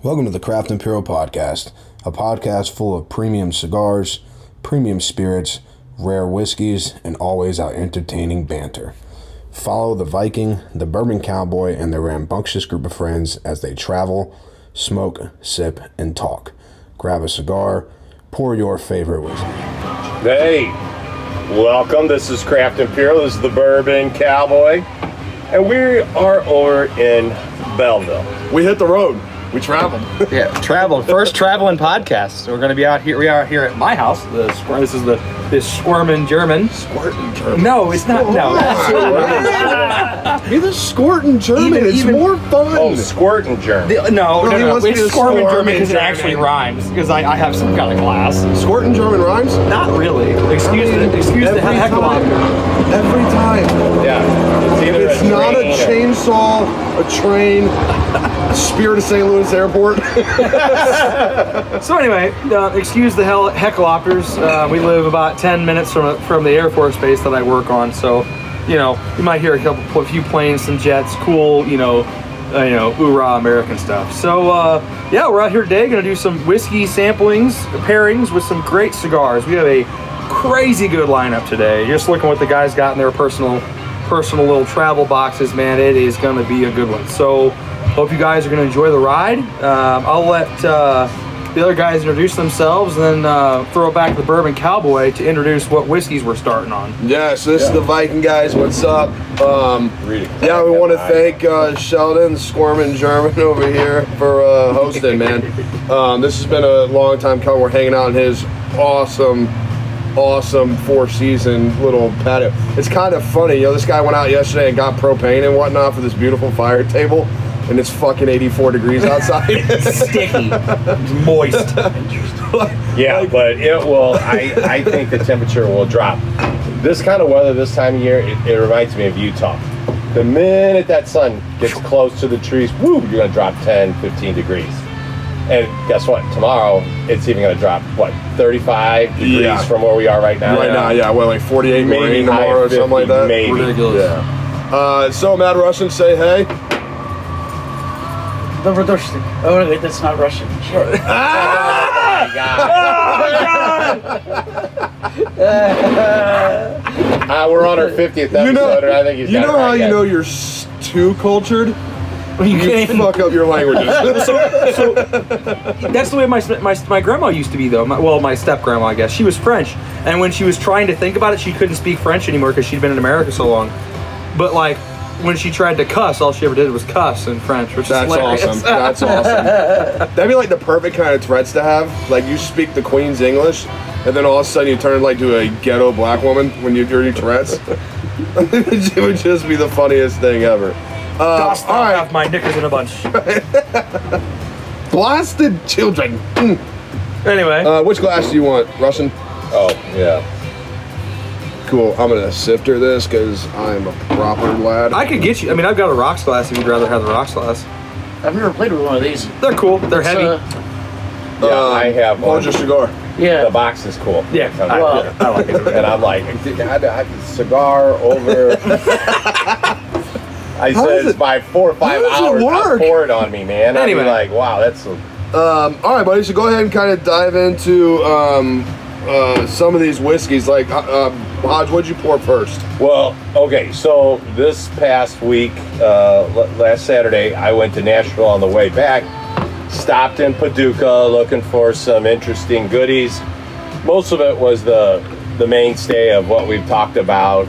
Welcome to the Craft Imperial Podcast, a podcast full of premium cigars, premium spirits, rare whiskeys, and always our entertaining banter. Follow the Viking, the Bourbon Cowboy, and their rambunctious group of friends as they travel, smoke, sip, and talk. Grab a cigar, pour your favorite whiskey. Hey, welcome. This is Craft Imperial. This is the Bourbon Cowboy, and we are over in Belleville. We hit the road. We traveled. Yeah, traveled. First traveling podcast. So we're going to be out here. We are here at my house. This is the Squirmin' German. Squirtin' German. No, it's not. No. You're the Squirtin' German. It's more fun. Oh, Squirtin' German. No. It's Squirmin' German because it actually rhymes. Because I have some kind of class. Squirtin' German rhymes? Not really. Excuse the heckling. Every time. Yeah. It's not a chainsaw, a train, a spear to St. Louis. Airport. So anyway, excuse the hecklopters. We live about 10 minutes from the Air Force Base that I work on, so you know you might hear a few planes, some jets, cool, oorah American stuff. So yeah, we're out here today, gonna do some whiskey samplings, pairings with some great cigars. We have a crazy good lineup today. Just looking what the guys got in their personal little travel boxes, man, it is gonna be a good one. So hope you guys are going to enjoy the ride. I'll let the other guys introduce themselves and then throw it back to the Bourbon Cowboy to introduce what whiskeys we're starting on. Yes, this is the Viking guys. What's up? We want to thank Sheldon, Squirmin' German over here for hosting, man. This has been a long time coming. We're hanging out in his awesome four-season little patio. It's kind of funny. This guy went out yesterday and got propane and whatnot for this beautiful fire table. And it's fucking 84 degrees outside. It's sticky. It's moist. Yeah, but it will, I think the temperature will drop. This kind of weather this time of year, it reminds me of Utah. The minute that sun gets close to the trees, woo, you're going to drop 10, 15 degrees. And guess what? Tomorrow, it's even going to drop, 35 degrees from where we are right now? Like 48 maybe tomorrow or something like that. Maybe. Ridiculous. Yeah. So, Mad Russian, say hey. Oh, wait, that's not Russian. Sure. Oh, my God. We're on our 50th episode, and I think he's got it right. You know how you know you're too cultured? You can't fuck up your languages. So that's the way my grandma used to be, though. My step-grandma, I guess. She was French, and when she was trying to think about it, she couldn't speak French anymore because she'd been in America so long. But, when she tried to cuss, all she ever did was cuss in French, which is hilarious. That's awesome. That'd be like the perfect kind of Tourette's to have. Like, you speak the Queen's English, and then all of a sudden you turn to a ghetto black woman when you're doing Tourette's. It would just be the funniest thing ever. Dost thou have my knickers in a bunch. Blasted children. Anyway. Which glass do you want, Russian? Oh, yeah. Cool. I'm going to sifter this because I'm a proper lad. I could get you. I mean, I've got a rocks glass if you'd rather have the rocks glass. I've never played with one of these. They're cool. They're heavy. I have one. Larger cigar. Yeah. The box is cool. Yeah. I like it. And I'm like, I cigar over. I said it's by 4 or 5 hours. It poured on me, man. Anyway. I'd be like, wow, that's so. All right, buddy. So go ahead and kind of dive into some of these whiskeys. Hodge, what'd you pour first? Well, okay, so this past week, last Saturday, I went to Nashville on the way back, stopped in Paducah looking for some interesting goodies. Most of it was the mainstay of what we've talked about.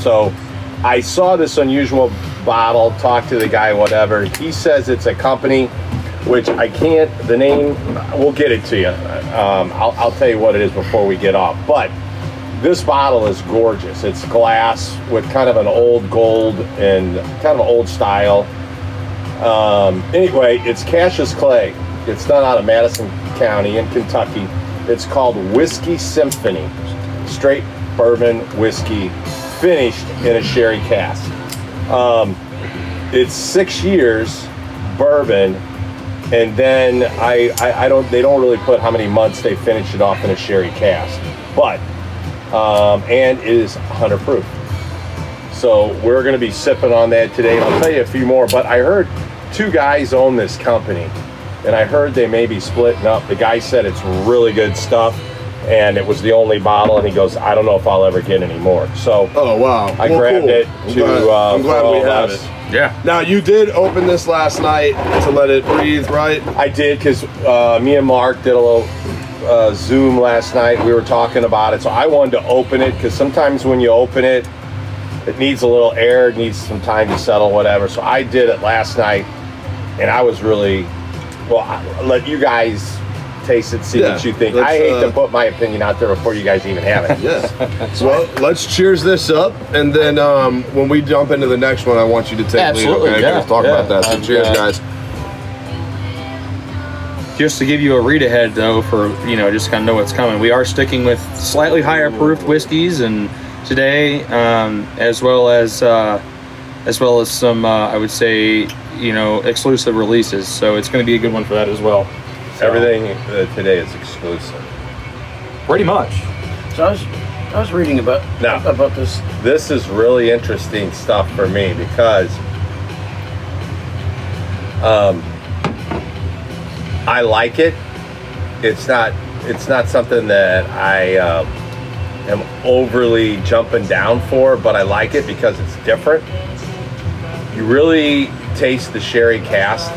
So I saw this unusual bottle, talked to the guy, whatever. He says it's a company, which I can't, the name, we'll get it to you. I'll tell you what it is before we get off. But this bottle is gorgeous. It's glass with kind of an old gold and kind of an old style. Anyway, it's Cassius Clay. It's done out of Madison County in Kentucky. It's called Whiskey Symphony. Straight bourbon whiskey finished in a sherry cask. It's 6 years bourbon. And then they don't really put how many months they finish it off in a sherry cask, but and it is 100 proof. So we're going to be sipping on that today. I'll tell you a few more, but I heard two guys own this company, and I heard they may be splitting up. The guy said it's really good stuff, and it was the only bottle, and he goes, I don't know if I'll ever get any more. So I grabbed it. I'm glad we have it. Yeah. Now, you did open this last night to let it breathe, right? I did, because me and Mark did a little Zoom last night. We were talking about it, so I wanted to open it, because sometimes when you open it, it needs a little air, it needs some time to settle, whatever. So I did it last night, and I was really... Well, I'll let you guys taste it, see what you think. I hate to put my opinion out there before you guys even have it. Yeah. Well, let's cheers this up, and then when we jump into the next one, I want you to take lead, okay? Yeah, let's talk about that. So cheers, guys. Just to give you a read ahead, though, for, you know, just kind of know what's coming, we are sticking with slightly higher proof whiskeys and today, as well as some, I would say, you know, exclusive releases. So it's going to be a good one for that as well. So everything today is exclusive. Pretty much. So I was reading about this. This is really interesting stuff for me because I like it. It's not something that I am overly jumping down for, but I like it because it's different. You really taste the sherry cast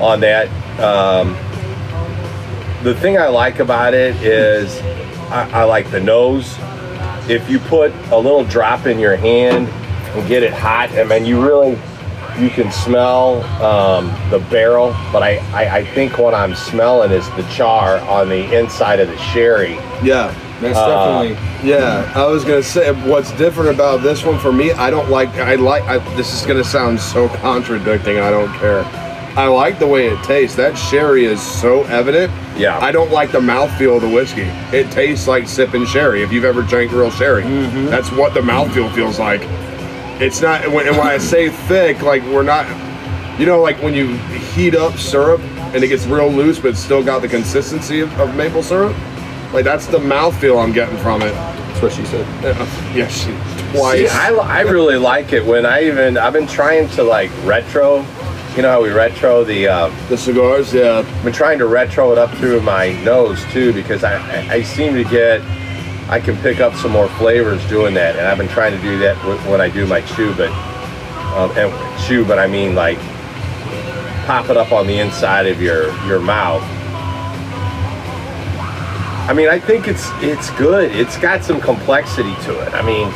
on that. The thing I like about it is I like the nose. If you put a little drop in your hand and get it hot, I mean, you can smell the barrel, but I think what I'm smelling is the char on the inside of the sherry. Yeah. That's definitely. Yeah, I was gonna say what's different about this one for me. This is gonna sound so contradicting. I don't care. I like the way it tastes. That sherry is so evident. Yeah. I don't like the mouthfeel of the whiskey. It tastes like sipping sherry. If you've ever drank real sherry, that's what the mouthfeel feels like. It's not. And when I say thick, like we're not. You know, like when you heat up syrup and it gets real loose, but it's still got the consistency of maple syrup. Like, that's the mouthfeel I'm getting from it. That's what she said. Yeah, she twice. See, I really like it when I've been trying to, like, retro. You know how we retro the cigars? Yeah. I've been trying to retro it up through my nose, too, because I seem to get, I can pick up some more flavors doing that. And I've been trying to do that when I do my chew, but I mean, like, pop it up on the inside of your mouth. I mean, I think it's good. It's got some complexity to it. I mean,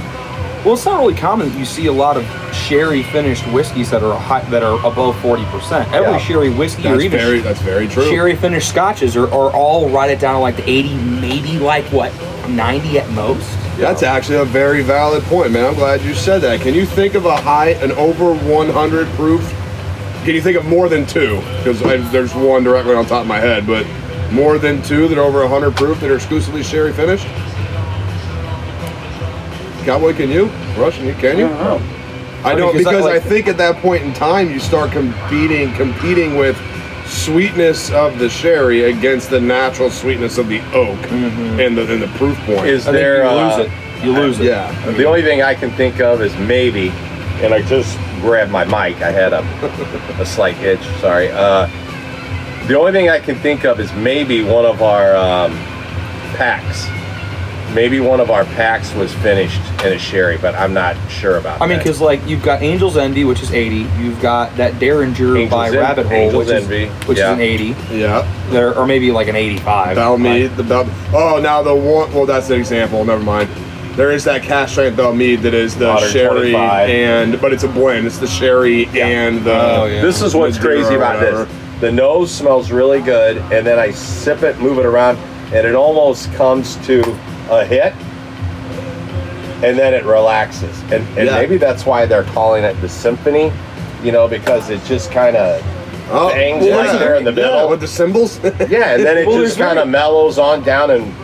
well, it's not really common that you see a lot of sherry finished whiskeys that are hot, that are above 40%. Every sherry whiskey, that's very true. Sherry finished scotches are all right at down like the 80, maybe like what 90 at most. That's actually a very valid point, man. I'm glad you said that. Can you think of an over 100 proof? Can you think of more than two? Because there's one directly on top of my head, but. More than two that are over 100 proof that are exclusively sherry finished? Cowboy, can you? Russian, can you? I don't because I think at that point in time you start competing with sweetness of the sherry against the natural sweetness of the oak and the proof point. You lose it. Yeah. The only thing I can think of is maybe, and I just grabbed my mic. I had a slight itch. Sorry. The only thing I can think of is maybe one of our packs. Maybe one of our packs was finished in a sherry, but I'm not sure about that. I mean, because like you've got Angel's Envy, which is 80. You've got that Derringer Rabbit Hole, which is an 80. Yeah. Or maybe like an 85. Bell Mead. That's an example. Never mind. There is that cash strength Bell Mead that is the sherry but it's a blend. It's the sherry and the. This is what's crazy about this. The nose smells really good, and then I sip it, move it around, and it almost comes to a hit, and then it relaxes. And maybe that's why they're calling it the symphony, you know, because it just kind of bangs right there in the middle. Yeah, with the cymbals? Yeah, and then it just kind of mellows on down, and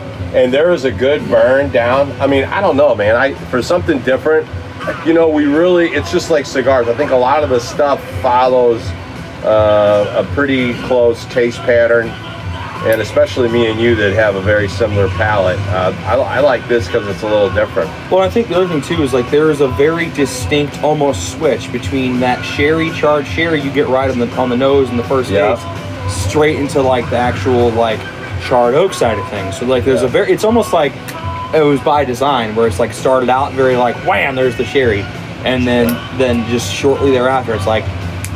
there is a good burn down. I mean, I don't know, man. For something different, you know, it's just like cigars. I think a lot of the stuff follows... a pretty close taste pattern and especially me and you that have a very similar palate. I like this because it's a little different. Well, I think the other thing too is like there is a very distinct almost switch between that sherry, charred sherry you get right on the nose in the first taste, straight into like the actual like charred oak side of things. So like there's a very, it's almost like it was by design where it's like started out very like wham, there's the sherry, and then just shortly thereafter it's like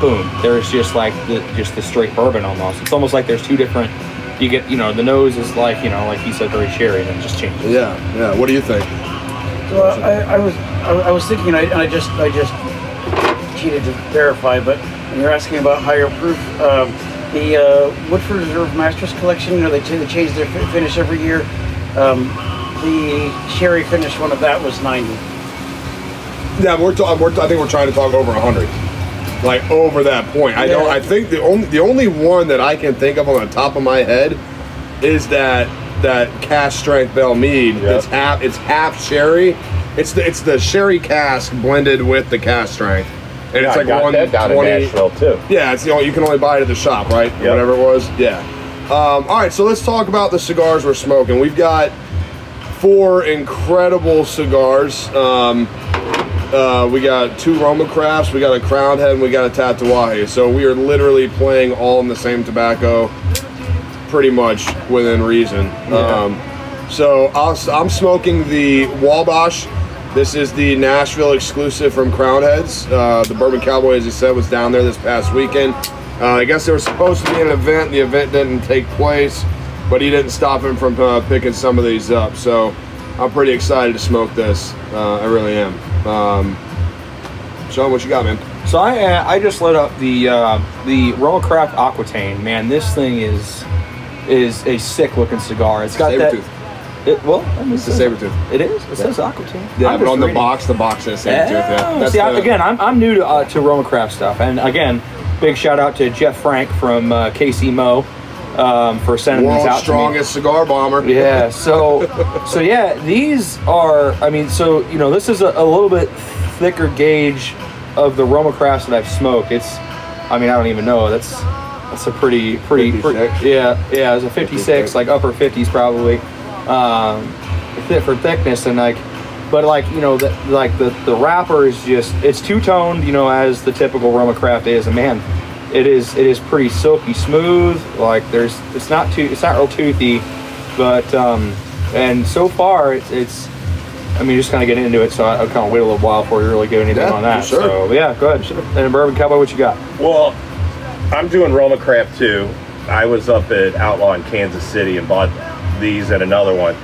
boom, there's just like the straight bourbon almost. It's almost like there's two different. You get, you know, the nose is like, you know, like he said, very sherry, and it just changes. Yeah, yeah. What do you think? Well, I was thinking, I just cheated to verify, but you're asking about higher proof. The Woodford Reserve Masters Collection, you know, they change their finish every year. The sherry finish one of that was 90. Yeah, I think we're trying to talk over 100. Like over that point, yeah. I think the only one that I can think of on the top of my head is that cask strength Bell Mead. Yep. It's half sherry. It's the sherry cask blended with the cask strength, and yeah, it's like 120. In Nashville too. Yeah, it's you can only buy it at the shop, right? Yep. Whatever it was. Yeah. All right, so let's talk about the cigars we're smoking. We've got four incredible cigars. We got two Roma Crafts, we got a Crown Head, and we got a Tatuaje. So we are literally playing all in the same tobacco, pretty much within reason. Yeah. So I'm smoking the Wabash. This is the Nashville exclusive from Crown Heads. The Bourbon Cowboy, as he said, was down there this past weekend. I guess there was supposed to be an event. The event didn't take place, but he didn't stop him from picking some of these up. So I'm pretty excited to smoke this. I really am. Sean, what you got, man? So I just lit up the Roma Craft Aquitaine. Man, this thing is a sick looking cigar. It's got saber that. Tooth. Well, I mean, it's a saber tooth. It is. It says Aquitaine. Yeah, but on the box says saber tooth. Yeah. That's see, I'm new to Roma Craft stuff, and again, big shout out to Jeff Frank from KC Mo. For sending these out to me. World's strongest cigar bomber. Yeah, so yeah, these are, I mean, so, you know, this is a little bit thicker gauge of the Roma Crafts that I've smoked. It's, I mean, I don't even know. That's a pretty yeah, it's a 56, like upper 50s probably, for thickness, and like, but like, you know, the wrapper is just, it's two-toned, you know, as the typical Roma Craft is, and man, It is pretty silky smooth. Like it's not real toothy, but and so far it's I mean, just kind of getting into it. So I'll kind of wait a little while before you really get anything on that. Sure. So yeah, go ahead. Sure. And Bourbon Cowboy, what you got? Well, I'm doing Roma Craft too. I was up at Outlaw in Kansas City and bought these and another one.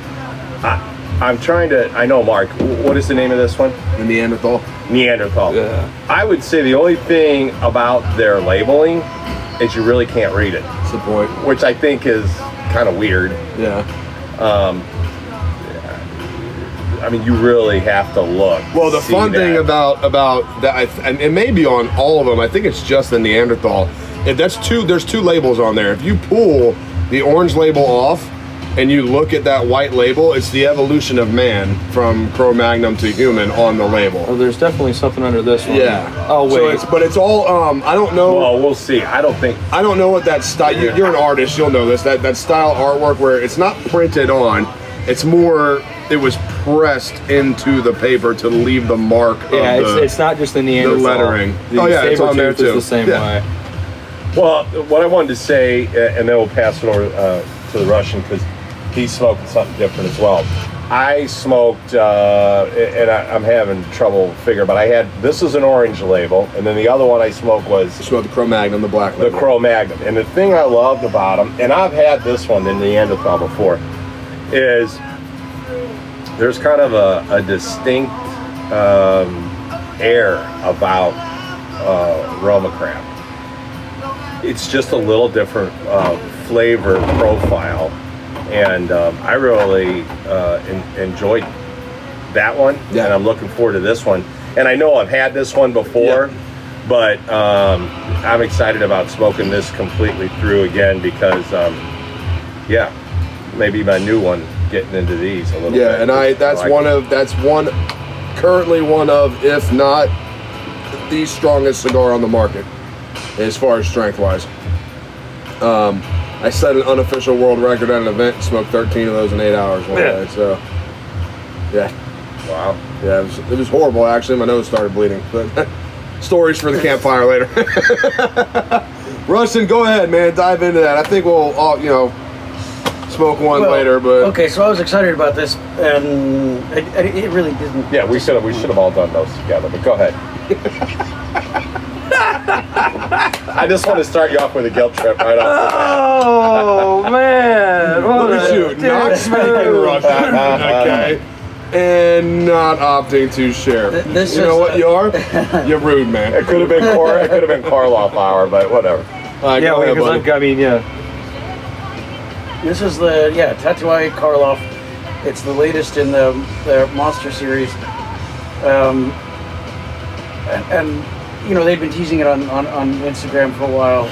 I'm trying to. I know, Mark. What is the name of this one? The Neanderthal. Yeah. I would say the only thing about their labeling is you really can't read it. That's the point. Which I think is kind of weird. Yeah. I mean, you really have to look. Well, the fun thing about that, and it may be on all of them. I think it's just the Neanderthal. If that's two, there's two labels on there. If you pull the orange label off and you look at that white label, it's the evolution of man from Cro-Magnon to human on the label. Oh, there's definitely something under this one. Yeah. Oh, wait. So it's all, I don't know. Well, we'll see. I don't know what that style, you're an artist, you'll know this, that style artwork where it's not printed on, it's more, it was pressed into the paper to leave the mark of it's not just the Neanderthal. The lettering. Oh, yeah, it's on there too. It's the same way. Well, what I wanted to say, and then we'll pass it over to the Russian, because he's smoking something different as well. I smoked, and I'm having trouble figuring, but I had, this is an orange label, and then the other one I smoked was... You smoked the Cro-Magnon, the black label. The Cro-Magnon. And the thing I loved about them, and I've had this one, the Neanderthal, before, is there's kind of a distinct air about Roma Craft. It's just a little different flavor profile. And I really enjoyed that one, and I'm looking forward to this one. And I know I've had this one before, but I'm excited about smoking this completely through again because, maybe my new one getting into these a little bit. Yeah, and that's currently one of, if not the strongest cigar on the market as far as strength wise. I set an unofficial world record at an event and smoked 13 of those in 8 hours one day, so yeah. Wow. Yeah, it was horrible actually. My nose started bleeding, but stories for the campfire later. Rustin, go ahead, man, dive into that. I think we'll all, you know, smoke one later, but... Okay, so I was excited about this, and it really didn't... Yeah, we should have all done those together, but go ahead. I just want to start you off with a guilt trip right off the bat. Oh, man. What a dude. Not smoking Rustin, okay? And not opting to share. You know what you are? You're rude, man. It could have been Karloff hour, but whatever. Yeah, because I mean, yeah. This is the, Tatuaje Karloff. It's the latest in the Monster series. And you know, they've been teasing it on Instagram for a while.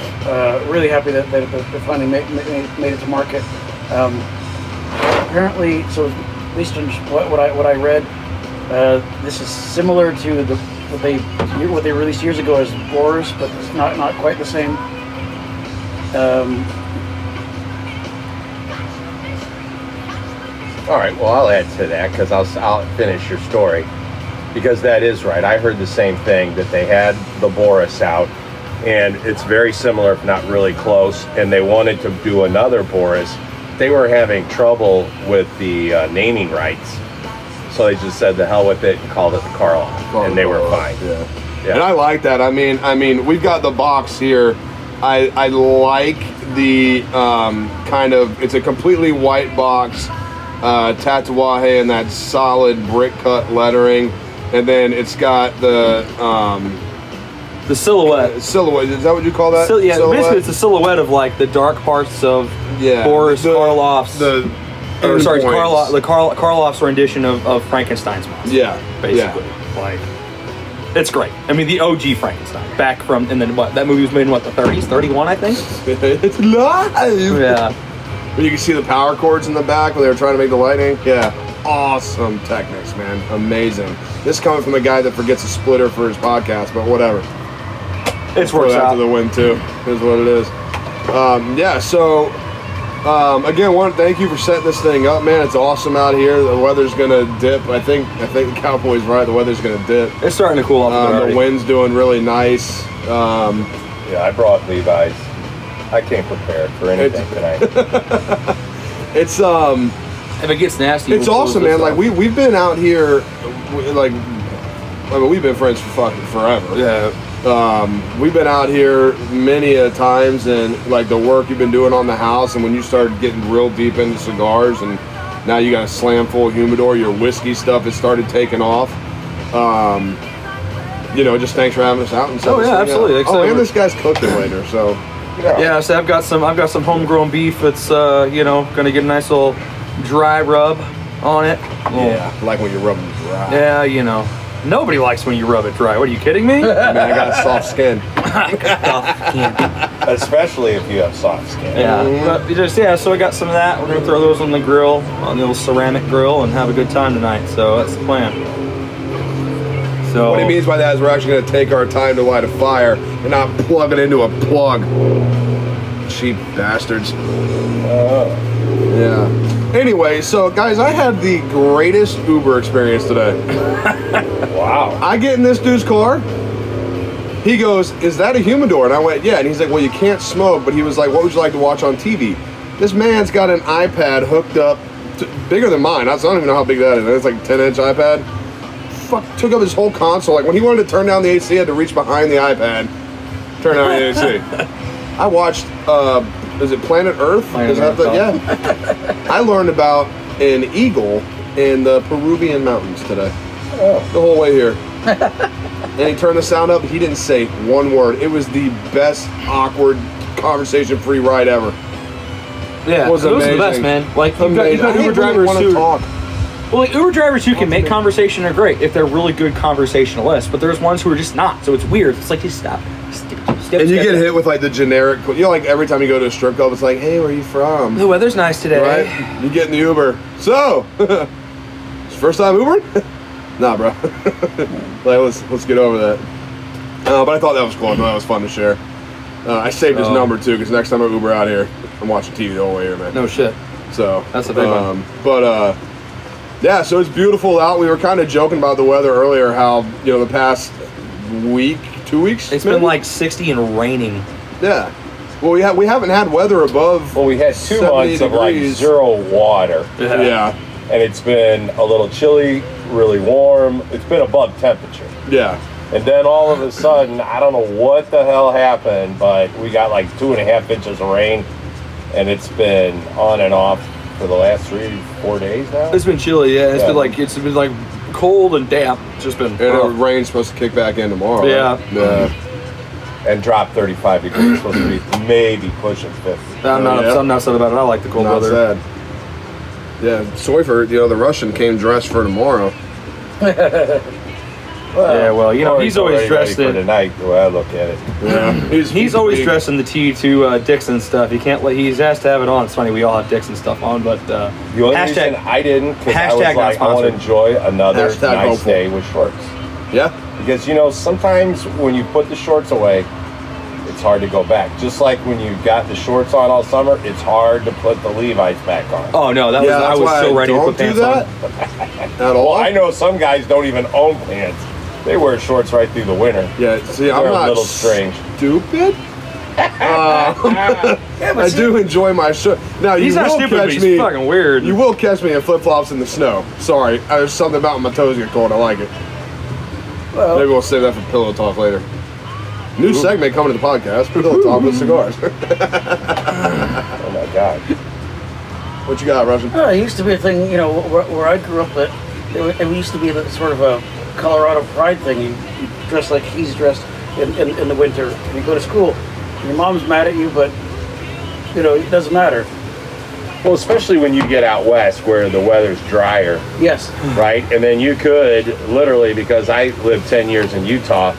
Really happy that they finally made it to market. Apparently, so at least in what I read, this is similar to what they released years ago as Boris, but it's not quite the same. All right, well, I'll add to that because I'll finish your story, because that is right. I heard the same thing, that they had the Boris out, and it's very similar, if not really close, and they wanted to do another Boris. They were having trouble with the naming rights, so they just said the hell with it and called it the Karloff, and they were fine. Yeah. And I like that. I mean, we've got the box here. I like the kind of, it's a completely white box. Tatuaje and that solid brick cut lettering, and then it's got the silhouette. Silhouette, is that what you call that? Yeah, silhouette? Basically it's a silhouette of like the dark parts of Boris Karloff's. Karloff's rendition of Frankenstein's monster. Yeah, basically. Yeah. Like, it's great. I mean, the OG Frankenstein, back from, and then what? That movie was made in what, the 30s, 31, I think. It's live. Yeah. You can see the power cords in the back where they were trying to make the lighting. Yeah, awesome techniques, man. Amazing. This is coming from a guy that forgets a splitter for his podcast, but whatever. It's worth it after the win too. Is what it is. Again, thank you for setting this thing up, man. It's awesome out here. The weather's gonna dip. I think the Cowboys right. The weather's gonna dip. It's starting to cool off. The wind's doing really nice. I brought Levi's. I can't prepare for anything tonight. It's if it gets nasty, it's awesome, man. Like we've been out here, we've been friends for fucking forever. Yeah. We've been out here many a times, and like the work you've been doing on the house, and when you started getting real deep into cigars, and now you got a slam full humidor, your whiskey stuff has started taking off. You know, just thanks for having us out and stuff. Oh yeah, absolutely. And this guy's cooking later, so. Yeah, so I've got some homegrown beef that's gonna get a nice little dry rub on it. Yeah, like when you rub it dry. Yeah, nobody likes when you rub it dry. What, are you kidding me? Man, I got a soft skin. Especially if you have soft skin. Yeah, so I got some of that. We're gonna throw those on the grill, on the little ceramic grill, and have a good time tonight. So that's the plan. So what he means by that is we're actually going to take our time to light a fire and not plug it into a plug. Cheap bastards. Yeah. Anyway, so guys, I had the greatest Uber experience today. Wow. I get in this dude's car. He goes, "Is that a humidor?" And I went, "Yeah." And he's like, "Well, you can't smoke." But he was like, "What would you like to watch on TV?" This man's got an iPad hooked up, bigger than mine. I don't even know how big that is. It's like a 10-inch iPad. Took up his whole console. Like when he wanted to turn down the AC, he had to reach behind the iPad, turn down the AC. I watched is it Planet Earth? I learned about an eagle in the Peruvian mountains today. Oh. The whole way here. And he turned the sound up. He didn't say one word. It was the best awkward conversation-free ride ever. Yeah, it was amazing. The best, man. Like you've got Uber drivers who talk. Well, like Uber drivers who can make conversation are great if they're really good conversationalists, but there's ones who are just not, so it's weird. It's like, just stop. Step and you get hit with like the generic, like every time you go to a strip club, it's like, "Hey, where are you from? The weather's nice today." Right? You get in the Uber. So, it's first time Uber? Nah, bro. Like, let's get over that. But I thought that was cool. I thought that was fun to share. I saved his number too, because next time I Uber out here, I'm watching TV the whole way here, man. No shit. So that's a big one. But yeah, so it's beautiful out. We were kind of joking about the weather earlier, how you know the past week, 2 weeks. It's maybe? Been like 60 and raining. Yeah. Well, we haven't had weather above. Well, we had 2 months of like zero water. Yeah. And it's been a little chilly, really warm. It's been above temperature. Yeah. And then all of a sudden, I don't know what the hell happened, but we got like 2.5 inches of rain, and it's been on and off for the last 3-4 days now. It's been chilly, yeah. It's been like cold and damp. It's just been. And the rain's supposed to kick back in tomorrow. Yeah. Right? And drop 35 degrees. It's supposed to be maybe pushing 50. I'm not upset about it. I like the cold weather. Sad. Yeah, Soifert, you know, the Russian came dressed for tomorrow. You know, he's always dressed in... for tonight, the way I look at it. Yeah. He's always dressed in the T2 Dixon stuff. He can't let... He's asked to have it on. It's funny, we all have Dixon stuff on, but... the only reason I didn't, because I was like, I want to enjoy another nice day with shorts. Yeah. Because, you know, sometimes when you put the shorts away, it's hard to go back. Just like when you got the shorts on all summer, it's hard to put the Levi's back on. Oh no, I was so ready to put pants on. At all. Well, I know some guys don't even own pants. They wear shorts right through the winter. Yeah, see, I'm not a little strange. Stupid. I do enjoy my shirt. Now you will stupid, catch me. Fucking weird. You will catch me in flip flops in the snow. Sorry, there's something about my toes get cold. I like it. Well, maybe we'll save that for pillow talk later. New segment coming to the podcast. Pillow Talk with Cigars. Oh my God! What you got, Russian? Well, it used to be a thing, you know, where I grew up. It used to be that sort of a Colorado pride thing. You dress like he's dressed in the winter, and you go to school. And your mom's mad at you, but you know it doesn't matter. Well, especially when you get out west where the weather's drier. Yes. Right, and then you could literally, because I lived 10 years in Utah.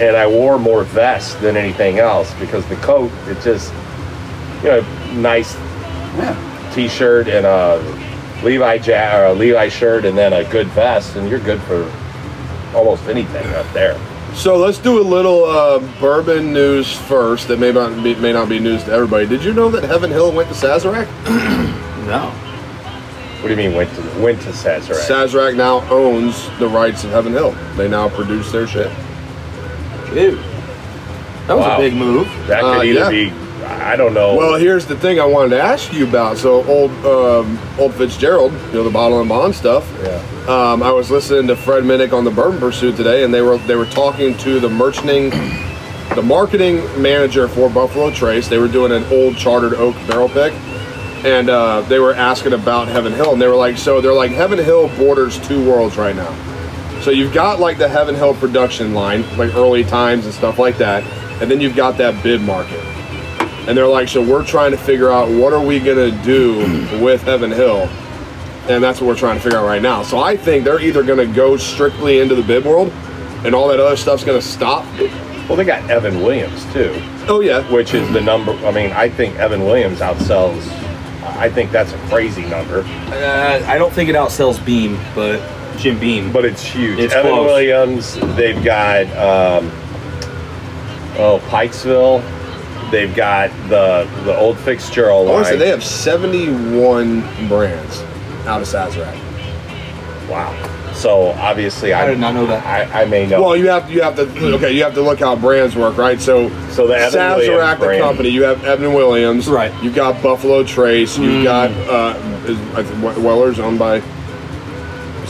And I wore more vests than anything else because the coat, it just, you know, nice t-shirt and a Levi jacket or a Levi shirt and then a good vest, and you're good for almost anything up there. So let's do a little bourbon news first that may not be news to everybody. Did you know that Heaven Hill went to Sazerac? No. What do you mean went to Sazerac? Sazerac now owns the rights of Heaven Hill. They now produce their shit. Ew. That was a big move. That could either be, I don't know. Well, here's the thing I wanted to ask you about. So old Fitzgerald, you know, the bottle and bond stuff. Yeah. I was listening to Fred Minnick on the Bourbon Pursuit today, and they were talking to the marketing manager for Buffalo Trace. They were doing an old chartered oak barrel pick, and they were asking about Heaven Hill, and they were like, so they're like, Heaven Hill borders two worlds right now. So you've got like the Heaven Hill production line, like early times and stuff like that, and then you've got that bid market. And they're like, so we're trying to figure out what are we gonna do with Heaven Hill, and that's what we're trying to figure out right now. So I think they're either gonna go strictly into the bid world, and all that other stuff's gonna stop. Well, they got Evan Williams too. Oh yeah. Which is the number, I mean, I think Evan Williams outsells, I think that's a crazy number. I don't think it outsells Beam, but... Jim Beam, but it's huge. It's Evan close. Williams. They've got Pikesville. They've got the old Fitzgerald line. Honestly, they have 71 brands out of Sazerac. Wow. So obviously, I did not know that. I may know. Well, you have to look how brands work, right? So the Sazerac, the company. You have Evan Williams, right? You've got Buffalo Trace. You've got Weller's owned by.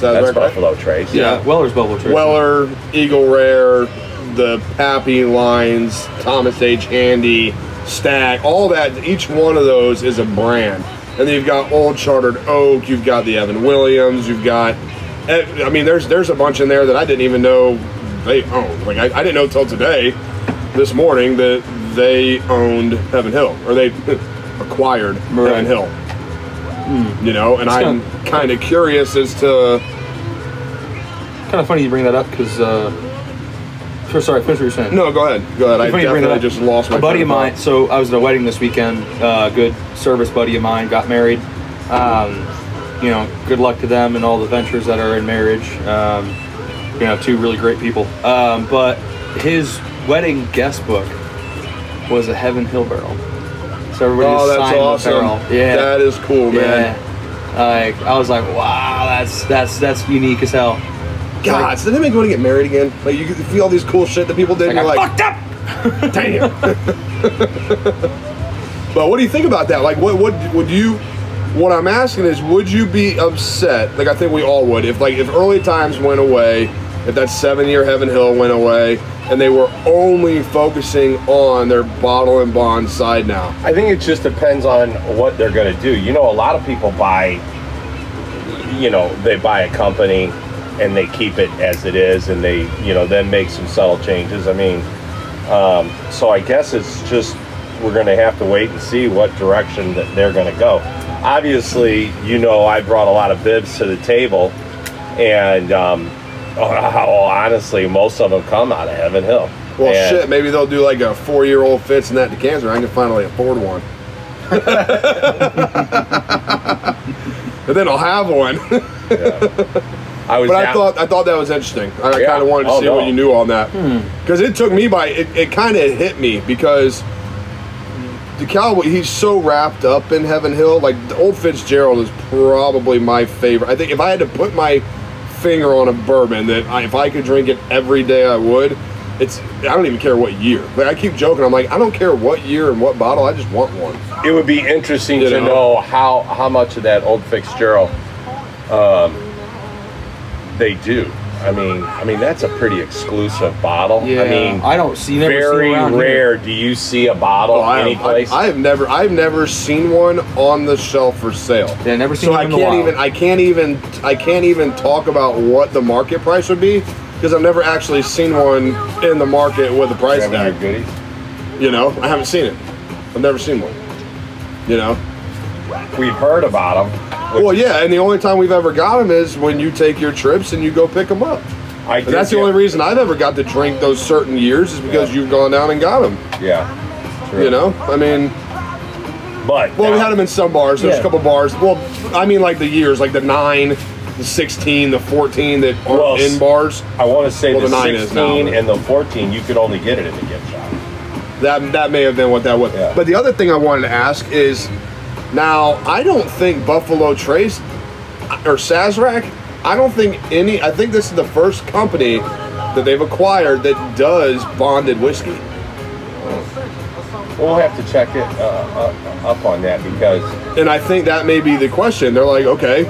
That's right? Buffalo Trace. Yeah, Weller's Buffalo Trace. Weller, Eagle Rare, the Pappy lines, Thomas H. Handy, Stack, all that. Each one of those is a brand. And then you've got Old Chartered Oak, you've got the Evan Williams, you've got... I mean, there's a bunch in there that I didn't even know they owned. Like, I didn't know until today, this morning, that they owned Heaven Hill. Or they acquired Heaven Hill. You know, and I'm kind of curious as to... Kind of funny you bring that up, because... Sorry, finish what you're saying. No, go ahead. I definitely just lost my... A buddy of mine, so I was at a wedding this weekend, good service buddy of mine, got married. You know, good luck to them and all the ventures that are in marriage. You know, two really great people. But his wedding guest book was a Heaven Hill barrel. So everybody signed the barrel. Yeah, that is cool, man. Yeah. Like I was like, wow, that's unique as hell. God, like, so did that make me want to get married again? Like you could feel all these cool shit that people did. Like, and you're like, fucked up. Damn. But what do you think about that? Like, what would you? What I'm asking is, would you be upset? Like, I think we all would. If early times went away, if that 7-year Heaven Hill went away, and they were only focusing on their bottle and bond side now. I think it just depends on what they're going to do. You know, a lot of people buy, you know, they buy a company and they keep it as it is, and they, you know, then make some subtle changes. I mean, so I guess it's just, we're going to have to wait and see what direction that they're going to go. Obviously, you know, I brought a lot of bibs to the table, and honestly, most of them come out of Heaven Hill. Well, and shit, maybe they'll do like a 4-year-old Fitz in that decanter. I can finally afford one. And then I'll have one. Yeah. I thought that was interesting. I kind of wanted to see what you knew on that. Because it took me by, it kind of hit me, because DeKalb, he's so wrapped up in Heaven Hill. Like, the old Fitzgerald is probably my favorite. I think if I had to put my finger on a bourbon that if I could drink it every day, I would. I don't even care what year. Like, I keep joking. I'm like, I don't care what year and what bottle. I just want one. It would be interesting to know how much of that old Fitzgerald they do. I mean that's a pretty exclusive bottle. Yeah, I mean, I don't see them. Very rare. Here. Do you see a bottle any place? I've never seen one on the shelf for sale. Yeah, never seen. So one I can't even talk about what the market price would be, because I've never actually seen one in the market with a price tag. You know, I haven't seen it. I've never seen one. You know, we've heard about them. Well, yeah, and the only time we've ever got them is when you take your trips and you go pick them up. That's the only reason I've ever got to drink those certain years, is because you've gone down and got them. Yeah, true. You know, I mean, but we had them in some bars. There's a couple bars. Well, I mean, like the years, like the 9, the 16, the 14 that aren't in bars. I want to say the 16 and the 14, you could only get it in the gift shop. That may have been what that was. Yeah. But the other thing I wanted to ask is, now, I don't think Buffalo Trace or Sazerac, I think this is the first company that they've acquired that does bonded whiskey. We'll have to check it up on that, because... And I think that may be the question. They're like, okay,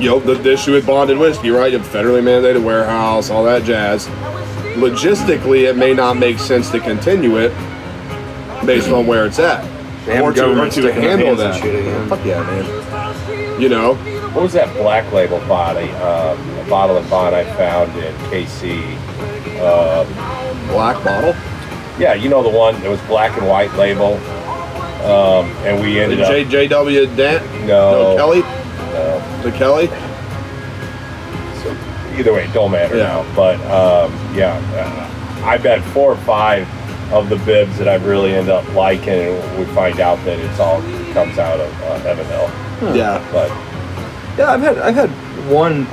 you know, the issue with bonded whiskey, right? You have federally mandated warehouse, all that jazz. Logistically, it may not make sense to continue it based on where it's at. Or to handle that. Fuck yeah, man. You know? What was that black label body? A bottle and bond I found in KC. Black bottle? Yeah, you know the one that was black and white label. And we ended up... JW Dent? No. Kelly? No. The Kelly? So, either way, it don't matter now. But, I bet 4 or 5... of the bibs that I really end up liking, and we find out that it's all comes out of Heaven Hill. Yeah, but I've had one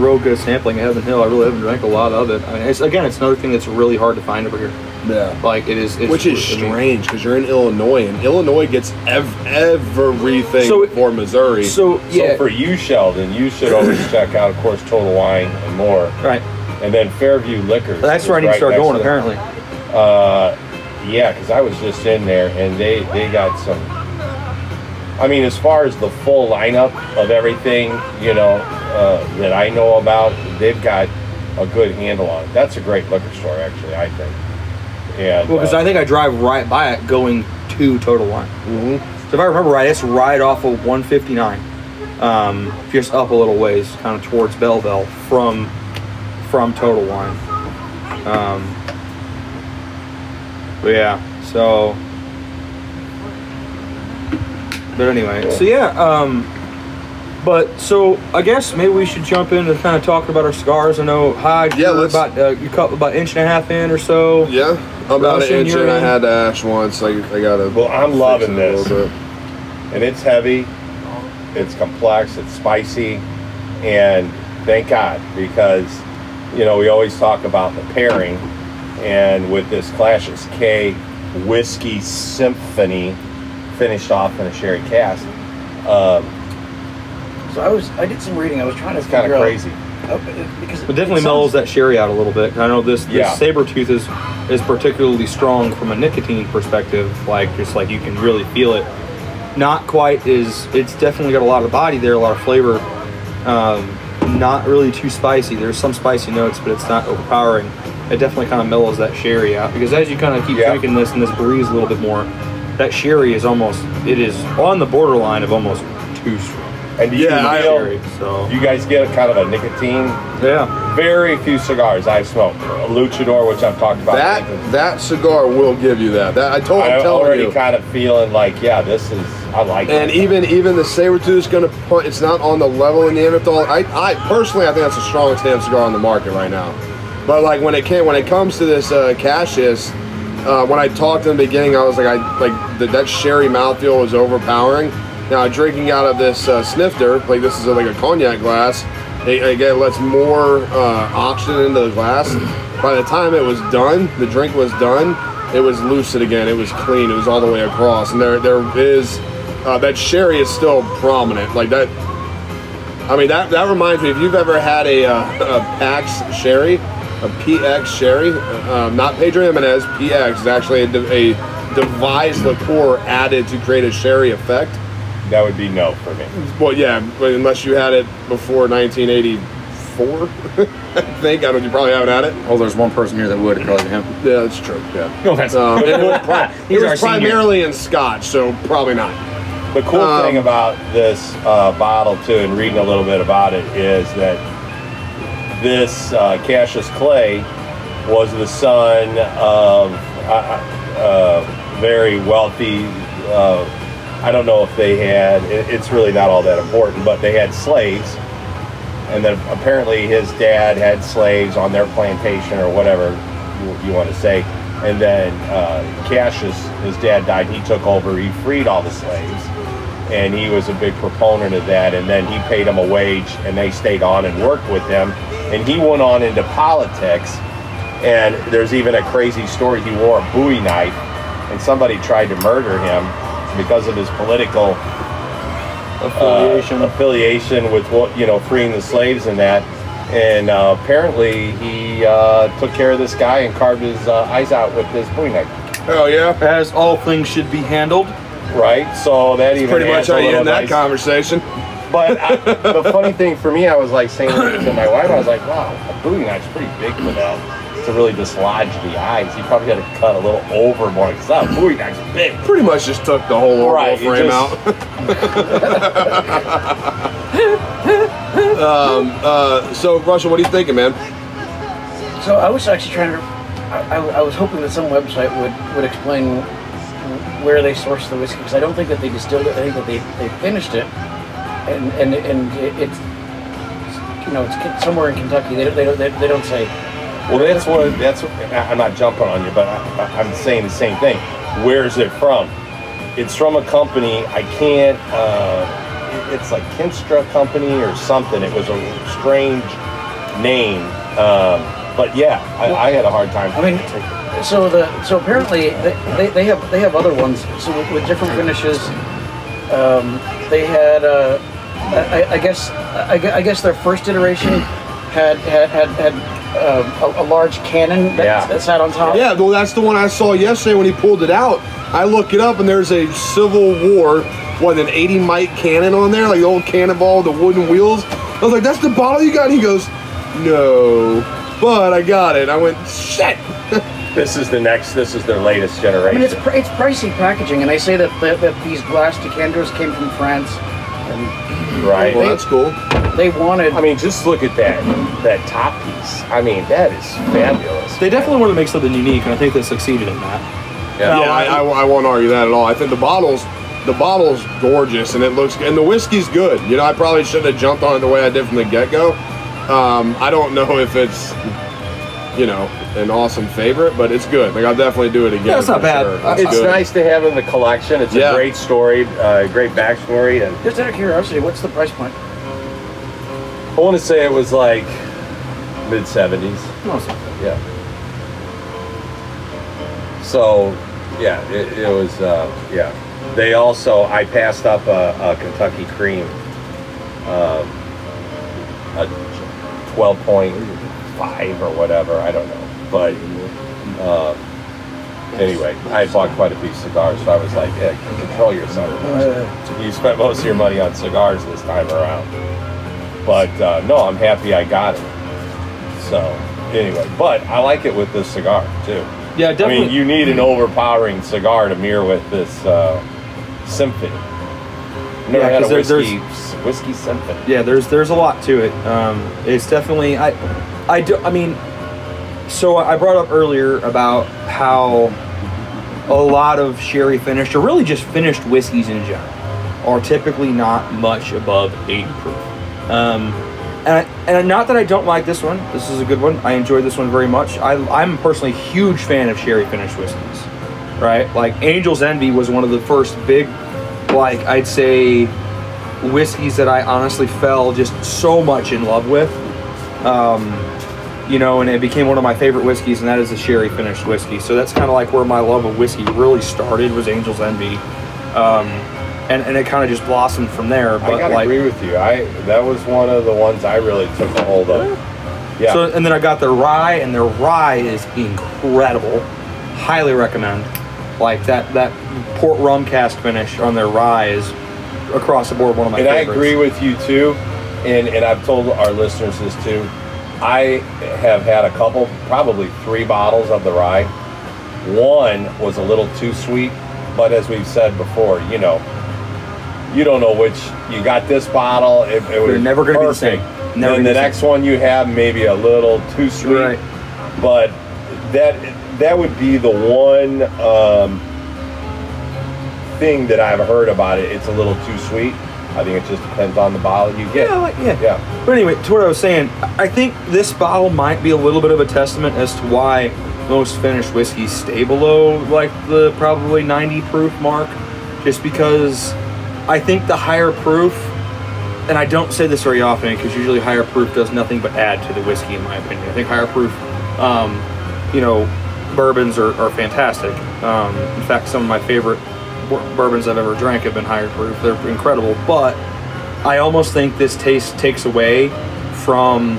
real good sampling of Heaven Hill. I really haven't drank a lot of it. I mean, it's another thing that's really hard to find over here. Yeah, like it is, which is strange, because you're in Illinois, and Illinois gets everything for Missouri. So for you, Sheldon, you should always check out, of course, Total Wine and More, right? And then Fairview Liquors. That's where I need to start going, apparently. Because I was just in there, and they got some. I mean, as far as the full lineup of everything, you know, that I know about, they've got a good handle on it. That's a great liquor store, actually, I think. And, well, because I think I drive right by it going to Total Wine. Mm-hmm. So if I remember right, it's right off of 159, just up a little ways, kind of towards Belleville from Total Wine. So I guess maybe we should jump into kind of talking about our cigars. I know about inch and a half in or so. Yeah, about an inch in. I had to ash once. I got to. Well, I'm loving this, and it's heavy, it's complex, it's spicy, and thank God, because you know we always talk about the pairing. And with this Cassius Clay Whiskey Symphony, finished off in a sherry cask. So I did some reading. I was trying to figure out. It's kind of crazy. Because it definitely mellows that sherry out a little bit. I know this Sabretooth is particularly strong from a nicotine perspective. Like you can really feel it. Not quite as, it's definitely got a lot of body there, a lot of flavor. Not really too spicy. There's some spicy notes, but it's not overpowering. It definitely kind of mellows that sherry out, because as you kind of keep drinking this and this breeze a little bit more, that sherry is almost, it is on the borderline of almost too strong. And you guys get a kind of a nicotine. Yeah. Very few cigars I've smoked. A Luchador, which I've talked about. That cigar will give you that. I'm already kind of feeling like, this is, I like it. And even the Sabretooth is going to put, it's not on the level in the Neanderthal. I personally, I think that's the strongest damn cigar on the market right now. But like when it comes to this Cassius, when I talked in the beginning, I was like, that sherry mouthfeel was overpowering. Now, drinking out of this snifter, like this is like a cognac glass, it lets more oxygen into the glass. By the time it was done, the drink was done, it was lucid again, it was clean, it was all the way across. And there is, that sherry is still prominent. Like that, I mean, that reminds me, if you've ever had a PX sherry, a PX sherry, not Pedro Jimenez, PX is actually a devised liqueur added to create a sherry effect. That would be no for me. Well, yeah, unless you had it before 1984, I think. I don't. You probably haven't had it. Oh, there's one person here that would. Probably him. Yeah, that's true. Yeah. No, that's it was primarily in Scotch, so probably not. The cool thing about this bottle too, and reading a little bit about it, is that this Cassius Clay was the son of very wealthy. I don't know if they had, it's really not all that important, but they had slaves, and then apparently his dad had slaves on their plantation or whatever you want to say, and then Cassius, his dad died, he took over, he freed all the slaves, and he was a big proponent of that, and then he paid them a wage, and they stayed on and worked with him, and he went on into politics, and there's even a crazy story, he wore a Bowie knife, and somebody tried to murder him because of his political affiliation with, freeing the slaves and that. And apparently he took care of this guy and carved his eyes out with his Bowie knife. Oh yeah, as all things should be handled. Right, so that even pretty much how you end that conversation. But the funny thing for me, I was like saying to my wife, I was like, wow, a Bowie knife's pretty big for that. To really dislodge the eyes, you probably had to cut a little overboard because that Bowie knife's big. Pretty much just took the whole frame out. So, Russell, what are you thinking, man? So, I was actually trying to. I was hoping that some website would explain where they sourced the whiskey, because I don't think that they distilled it. I think that they finished it, and it's it's somewhere in Kentucky. They don't say. Well, I'm not jumping on you, but I'm saying the same thing. Where's it from? It's from a company, I can't, it's like Kinstra Company or something. It was a strange name. But yeah, I had a hard time. I mean, so apparently they have other ones. So with different finishes, they had, I guess their first iteration had a large cannon that sat on top. Yeah, well, that's the one I saw yesterday when he pulled it out. I look it up, and there's a Civil War, an 80 mite cannon on there, like the old cannonball, the wooden wheels. I was like, that's the bottle you got? And he goes, no, but I got it. I went, shit. This is their latest generation. I mean, it's pricey packaging, and they say that these glass decanters came from France. And right. Well, that's cool. They wanted. I mean, just look at that top piece. I mean, that is fabulous. They definitely wanted to make something unique, and I think they succeeded in that. Yeah, I won't argue that at all. I think the bottle's gorgeous, and it looks, and the whiskey's good. I probably shouldn't have jumped on it the way I did from the get-go. I don't know if it's, an awesome favorite, but it's good. I'll definitely do it again. Yeah, it's not bad. Sure. It's nice to have in the collection. It's a great story, great backstory. And just out of curiosity, what's the price point? I want to say it was like mid-70s. Awesome. Yeah. So Yeah, it was, yeah. They also, I passed up a Kentucky cream, a 12.5 or whatever, I don't know. But anyway, I bought quite a few cigars, so I was like, hey, control yourself. You spent most of your money on cigars this time around. But no, I'm happy I got it. So anyway, but I like it with this cigar too. Yeah, definitely. I mean, you need an overpowering cigar to mirror with this symphony. Never had a whiskey symphony. Yeah, there's a lot to it. It's definitely I brought up earlier about how a lot of sherry finished or really just finished whiskeys in general are typically not much above 80 proof. And not that I don't like this one. This is a good one. I enjoy this one very much. I'm personally a huge fan of sherry finished whiskeys, right? Like Angel's Envy was one of the first big, like I'd say, whiskeys that I honestly fell just so much in love with, you know, and it became one of my favorite whiskeys, and that is a sherry finished whiskey. So that's kind of like where my love of whiskey really started, was Angel's Envy. And it kind of just blossomed from there. But I gotta agree with you. That was one of the ones I really took a hold of. Yeah. So and then I got their rye, and their rye is incredible. Highly recommend. Like that port rum cask finish on their rye is across the board one of my favorites. And I agree with you too. And I've told our listeners this too. I have had a couple, probably 3 bottles of the rye. One was a little too sweet, but as we've said before, you know. You don't know which you got. This bottle, it was never going to be the same. Never. And the next one you have maybe a little too sweet, right. But that would be the one thing that I've heard about it. It's a little too sweet. I think it just depends on the bottle you get. Yeah, But anyway, to what I was saying, I think this bottle might be a little bit of a testament as to why most finished whiskeys stay below like the probably 90 proof mark, just because. I think the higher proof, and I don't say this very often because usually higher proof does nothing but add to the whiskey, in my opinion. I think higher proof, bourbons are fantastic. In fact, some of my favorite bourbons I've ever drank have been higher proof. They're incredible, but I almost think this taste takes away from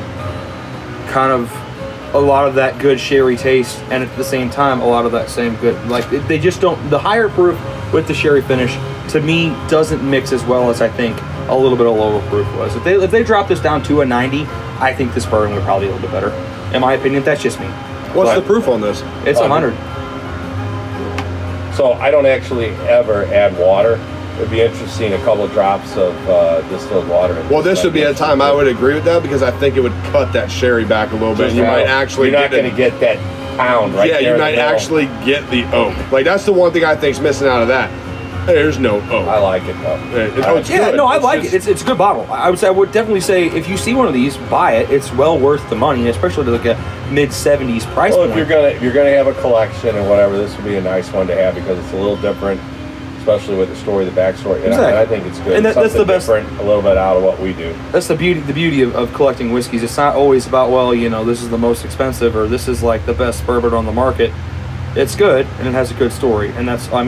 kind of a lot of that good sherry taste, and at the same time, a lot of that same good, like they just don't, the higher proof with the sherry finish, to me, doesn't mix as well as I think a little bit of lower proof was. If they dropped this down to a 90, I think this bourbon would probably be a little bit better. In my opinion, that's just me. What's the proof on this? It's 100. So I don't actually ever add water. It'd be interesting, a couple drops of distilled water. Well, this would be a time I would agree with that, because I think it would cut that sherry back a little bit. You might actually get it. You're not going to get that pound right there. Yeah, you might actually get the oak. Like, that's the one thing I think's missing out of that. There's no oak. I like it though. It's a good bottle. I would definitely say if you see one of these, buy it. It's well worth the money, especially to like a mid-70s price point. If you're gonna have a collection and whatever, this would be a nice one to have because it's a little different, especially with the story, the backstory. And exactly. I think it's good. And that's the best. Different, a little bit out of what we do. That's the beauty of collecting whiskeys. It's not always about, well, you know, this is the most expensive or this is like the best bourbon on the market. It's good, and it has a good story, and that's my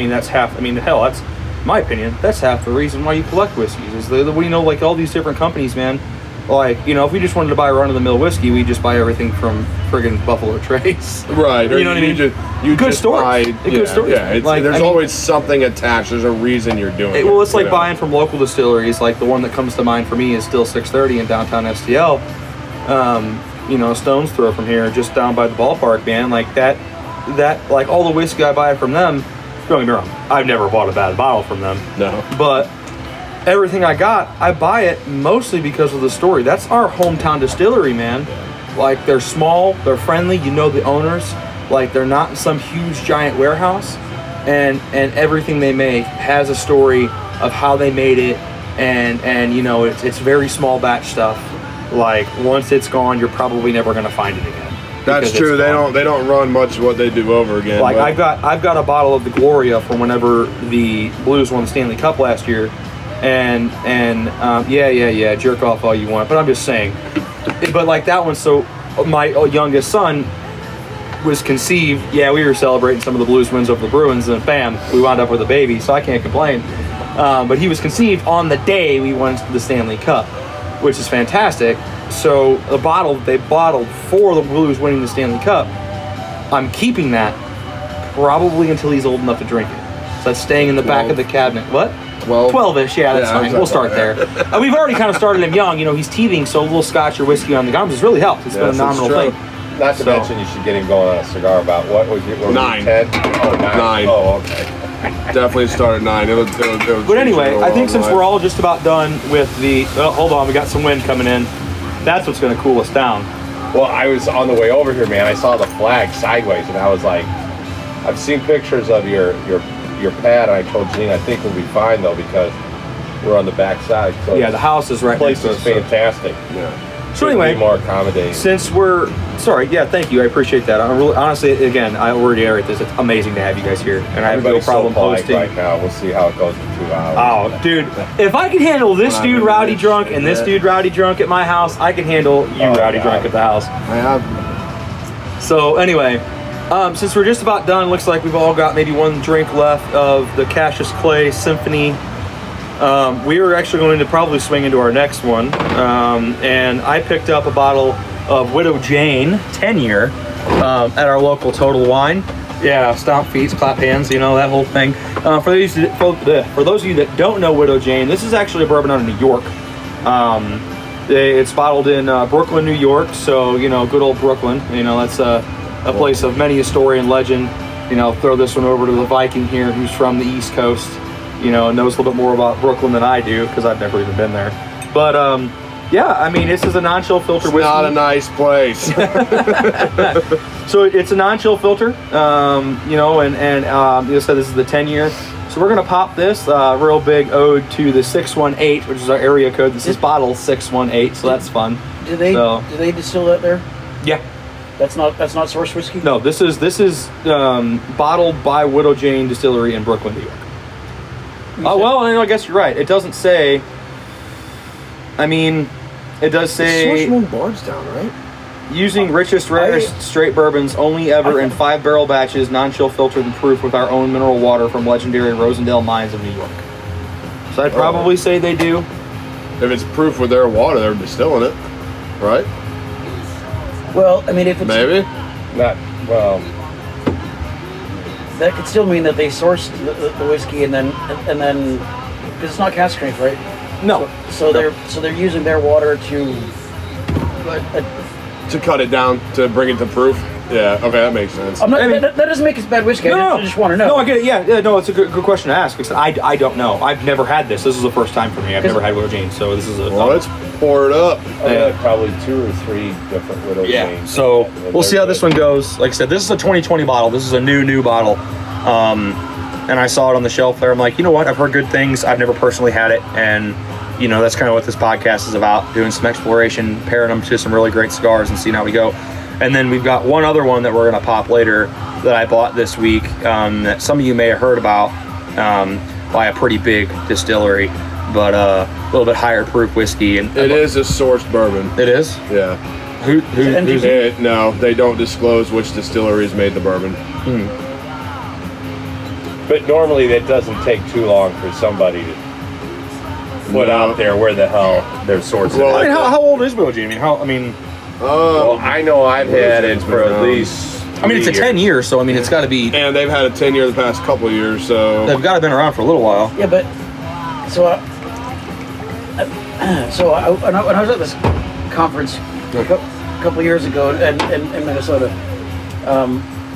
opinion, that's half the reason why you collect whiskeys, is that we know, like, all these different companies, man, like, you know, if we just wanted to buy run-of-the-mill whiskey, we just buy everything from friggin' Buffalo Trace. Right. You know what I mean? Good stories. Yeah, there's always something attached. There's a reason you're doing it. Well, it's like buying from local distilleries. Like, the one that comes to mind for me is Still 630 in downtown STL, you know, a stone's throw from here, just down by the ballpark, man, like that. That, like, all the whiskey I buy from them, don't get me wrong, I've never bought a bad bottle from them. No. But everything I got, I buy it mostly because of the story. That's our hometown distillery, man. Like, they're small, they're friendly, you know the owners. Like, they're not in some huge, giant warehouse. And everything they make has a story of how they made it. And you know, it's very small batch stuff. Like, once it's gone, you're probably never going to find it again. That's true. They don't run much of what they do over again. Like, but I've got a bottle of the Gloria from whenever the Blues won the Stanley Cup last year, and yeah, jerk off all you want. But I'm just saying. But like that one, so my youngest son was conceived, yeah, we were celebrating some of the Blues wins over the Bruins, and bam, we wound up with a baby, so I can't complain. But he was conceived on the day we won the Stanley Cup, which is fantastic. So the bottle they bottled for the Blues winning the Stanley Cup, I'm keeping that probably until he's old enough to drink it. So that's staying in the back of the cabinet. What? 12? 12-ish, yeah, that's fine. Exactly. We'll start there. We've already kind of started him young. You know, he's teething, so a little scotch or whiskey on the gums has really helped. It's been a nominal thing. Not to mention you should get him going on a cigar about what was it? 9. 10? Oh, 9. Oh, okay. Definitely start at 9. It was but anyway, I think since we're all just about done with the... Oh, hold on, we got some wind coming in. That's what's going to cool us down. Well, I was on the way over here, man. I saw the flag sideways, and I was like, I've seen pictures of your pad, and I told Gene, I think we'll be fine, though, because we're on the back side. So yeah, the house is right next to us. The place is fantastic. Yeah. So anyway, more accommodating. Since we're... Sorry, yeah, thank you. I appreciate that. I really, honestly, again, I already aired this. It's amazing to have you guys here, and I have no problem posting. Right now, we'll see how it goes in 2 hours. Oh, dude, if I can handle this dude rowdy drunk and this dude rowdy drunk at my house, I can handle you rowdy drunk at the house. I have. So anyway, since we're just about done, looks like we've all got maybe one drink left of the Cassius Clay Symphony. We are actually going to probably swing into our next one, and I picked up a bottle of Widow Jane 10-year at our local Total Wine. Yeah, stomp feet, clap hands, you know, that whole thing. For those of you that don't know Widow Jane, this is actually a bourbon out of New York. It's bottled in Brooklyn, New York, so, you know, good old Brooklyn. You know, that's a place of many a story and legend. You know, throw this one over to the Viking here who's from the East Coast, you know, and knows a little bit more about Brooklyn than I do because I've never even been there. But, yeah, I mean, this is a non-chill filter whiskey. It's not a nice place. So it's a non-chill filter, you know, and you said this is the 10-year. So we're going to pop this real big ode to the 618, which is our area code. This is bottle 618, so that's fun. Do they distill that there? Yeah. That's not source whiskey? No, this is bottled by Widow Jane Distillery in Brooklyn, New York. Oh, well, I guess you're right. It doesn't say... I mean, it does say... It's Swishman Bardstown, right? Using richest, rarest straight bourbons only ever in 5-barrel batches, non-chill filtered and proof with our own mineral water from legendary Rosendale mines of New York. So I'd probably say they do. If it's proof with their water, they're distilling it, right? Well, I mean, if it's... Maybe? Not... Well... That could still mean that they sourced the whiskey and then... Because it's not cask strength, right? No. So they're using their water to cut it down, to bring it to proof. Yeah. Okay, that makes sense. That doesn't make it bad whiskey. No. I just want to know. No, I get it. Yeah. No, it's a good question to ask because I don't know. I've never had this. This is the first time for me. I've never had Widow Jane, so this is a. Well, let's pour it up. Yeah. Probably 2 or 3 different Widow Janes. Yeah. So we'll see how this one goes. Like I said, this is a 2020 bottle. This is a new bottle. And I saw it on the shelf there. I'm like, you know what? I've heard good things. I've never personally had it. And, you know, that's kind of what this podcast is about, doing some exploration, pairing them to some really great cigars and seeing how we go. And then we've got one other one that we're going to pop later that I bought this week that some of you may have heard about by a pretty big distillery, but a little bit higher proof whiskey. And it is a sourced bourbon. It is? Yeah. Who's it? No, they don't disclose which distilleries made the bourbon. Hmm. But normally that doesn't take too long for somebody to put out there where the hell their source is. Well, I mean, how old is Widow Jane? Well, I know I've had it for at least. I mean, it's a 10-year, so I mean, it's got to be. And they've had a 10-year the past couple of years, so they've got to been around for a little while. Yeah, but so when I was at this conference a couple of years ago in Minnesota,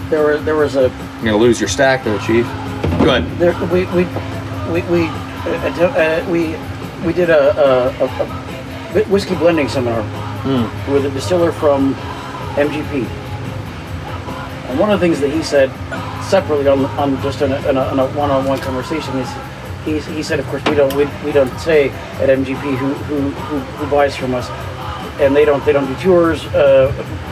there was a. You're gonna lose your stack there, Chief. Go ahead. We did a whiskey blending seminar with a distiller from MGP, and one of the things that he said separately on just in a one-on-one conversation is he said, of course, we don't say at MGP who buys from us, and they don't do tours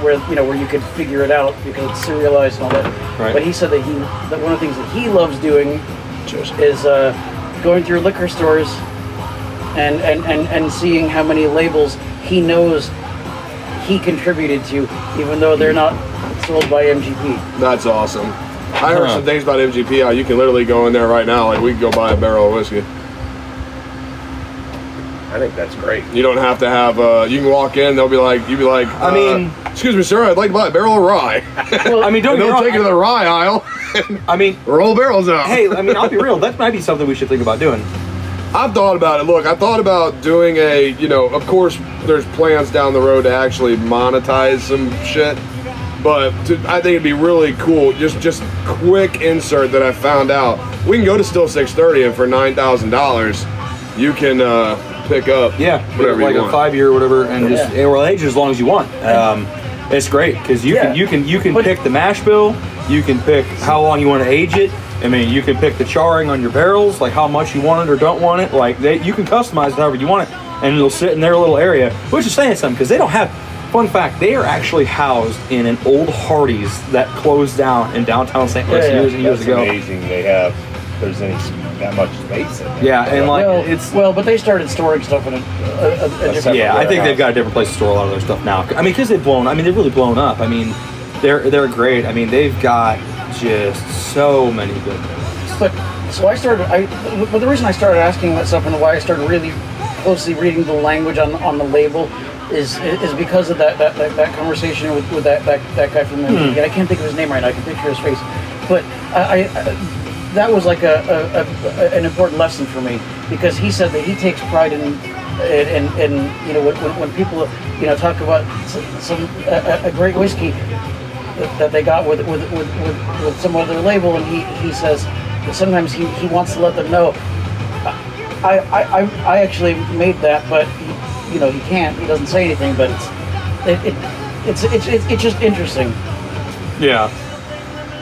where you could figure it out because it's serialized and all that. Right. But he said that one of the things that he loves doing. Is going through liquor stores and seeing how many labels he knows he contributed to, even though they're not controlled by MGP. That's awesome. I heard some things about MGP, how you can literally go in there right now, like we can go buy a barrel of whiskey. I think that's great. You don't have to have, you can walk in, they'll be like, you'd be like, I mean, excuse me, sir, I'd like to buy a barrel of rye. Well, I mean, don't they'll take it to the rye aisle. I mean, roll barrels out. Hey, I mean, I'll be real, that might be something we should think about doing. I've thought about it. Look, I thought about doing a, you know, of course, there's plans down the road to actually monetize some shit, but I think it'd be really cool. Just quick insert that I found out. We can go to Still 630 and for $9,000, you can pick up whatever like you want. A 5 year or whatever, and just it'll age as long as you want. It's great because you can you can pick the mash bill, you can pick how long you want to age it. I mean, you can pick the charring on your barrels, like how much you want it or don't want it. Like, you can customize it however you want it, and it'll sit in their little area, which is saying something, because they don't have, fun fact, they are actually housed in an old Hardee's that closed down in downtown St. Louis years and years ago. It's amazing they have, there's any, that much space in there. Yeah, and like, but they started storing stuff in a different I think they've got a different place to store a lot of their stuff now. I mean, because they've really blown up. I mean, they're great. I mean, they've got just so many good things. But so the reason I started asking that stuff and why I started really closely reading the language on the label is because of that conversation with that guy from the media. I can't think of his name right now. I can picture his face, but that was like an important lesson for me, because he said that he takes pride in you know, when people, you know, talk about a great whiskey that they got with some other label, and he says that sometimes he wants to let them know, I actually made that, but you know, he can't, he doesn't say anything, but it's just interesting. Yeah,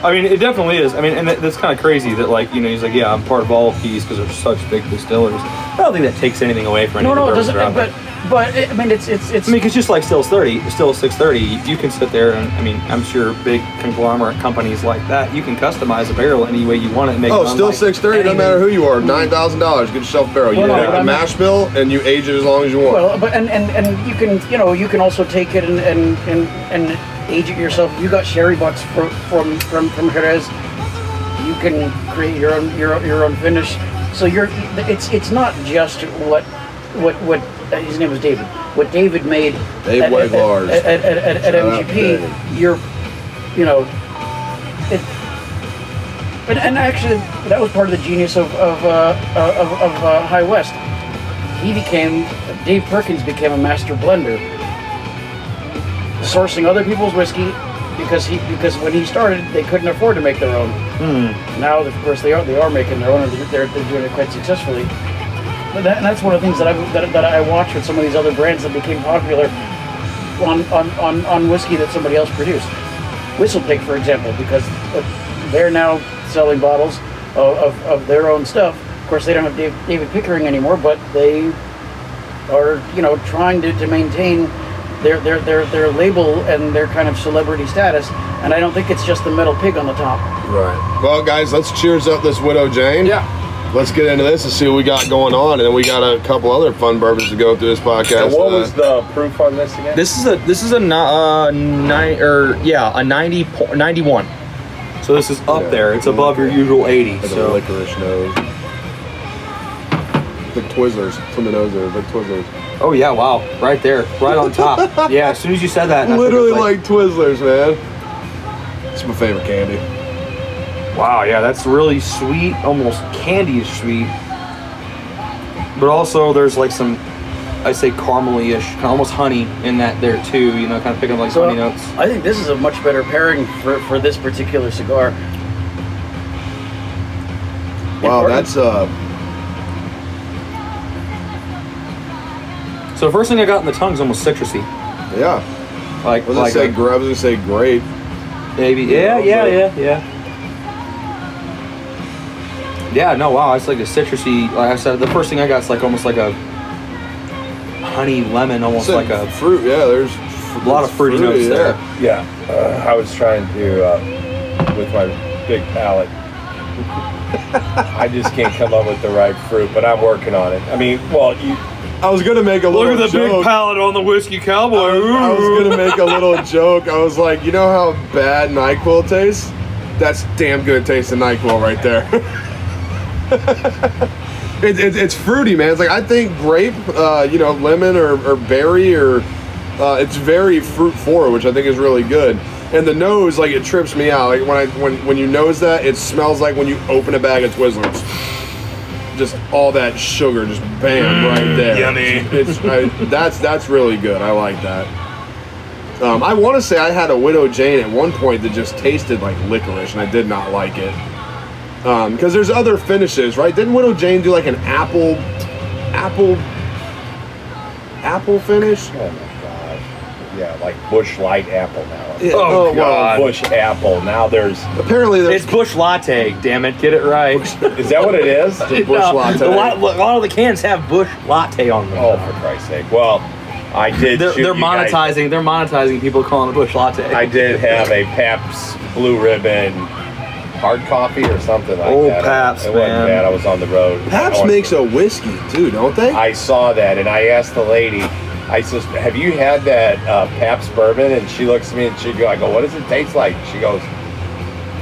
I mean, it definitely is. I mean, and that's kind of crazy that, like, you know, he's like, yeah, I'm part of all of these because they're such big distillers. I don't think that takes anything away from any of the bourbons. But I mean, it's. I mean, 'cause just like Still 630, you can sit there and, I mean, I'm sure big conglomerate companies like that, you can customize a barrel any way you want it and make it. Oh, Still 630, doesn't matter who you are, $9,000, get yourself a barrel. You pick the mash bill and you age it as long as you want. Well, but and you can, you know, you can also take it and age it yourself. You got sherry bucks from Jerez. You can create your own finish. So it's not just what his name was David. What David made at MGP, and actually that was part of the genius of High West. Dave Perkins became a master blender, sourcing other people's whiskey because when he started they couldn't afford to make their own. Now of course they are making their own, and they're doing it quite successfully. And that's one of the things that I watch with some of these other brands that became popular on whiskey that somebody else produced. Whistle Pig, for example, because they're now selling bottles of their own stuff. Of course, they don't have David Pickering anymore, but they are, you know, trying to maintain their label and their kind of celebrity status. And I don't think it's just the metal pig on the top. Right. Well, guys, let's cheers up this Widow Jane. Yeah. Let's get into this and see what we got going on, and then we got a couple other fun bourbons to go through this podcast. So what was the proof on this again? This is a 91. So this is up there. It's above your usual 80. So licorice nose. The Twizzlers from the nose there. The Twizzlers. Oh yeah! Wow! Right there, right on top. Yeah. As soon as you said that, literally like Twizzlers, man. It's my favorite candy. Wow, yeah, that's really sweet, almost candy-ish sweet. But also there's like some, I say caramely-ish, kind of almost honey in that there too, you know, kind of picking up like honey notes. I think this is a much better pairing for this particular cigar. Wow, that's So the first thing I got in the tongue is almost citrusy. Yeah. Like, what does it say? I was gonna say grape. Maybe, yeah. Yeah, no, wow, it's like a citrusy, like I said, the first thing I got is like almost like a honey lemon, almost like a fruit, yeah, there's a lot of fruity notes there. Yeah, I was trying to, with my big palate, I just can't come up with the right fruit, but I'm working on it. I mean, well, I was gonna make a little joke. Look at the big palate on the whiskey cowboy. I was gonna make a little joke. I was like, you know how bad NyQuil tastes? That's damn good taste of NyQuil right there. It's fruity, man. It's like, I think grape, you know, lemon or berry or it's very fruit forward, which I think is really good. And the nose, like, it trips me out. Like when you nose that, it smells like when you open a bag of Twizzlers. Just all that sugar, just bam, right there. Yummy. That's really good. I like that. I want to say I had a Widow Jane at one point that just tasted like licorice, and I did not like it. Because there's other finishes, right? Didn't Widow Jane do like an apple finish? Oh my god! Yeah, like Bush Light apple now. Yeah. Oh god, Bush apple. Now there's apparently it's Bush Latte. Damn it, get it right. Is that what it is? Bush Latte. A lot of the cans have Bush Latte on them. Oh, for Christ's sake! Well, I did. They're monetizing. They're monetizing people calling it Bush Latte. I did have a Pabst Blue Ribbon. Hard coffee or something like that. Oh, Pabst, man. It wasn't bad. I was on the road. Pabst makes a whiskey, too, don't they? I saw that, and I asked the lady, I said, have you had that Pabst bourbon? And she looks at me, and I go, what does it taste like? She goes,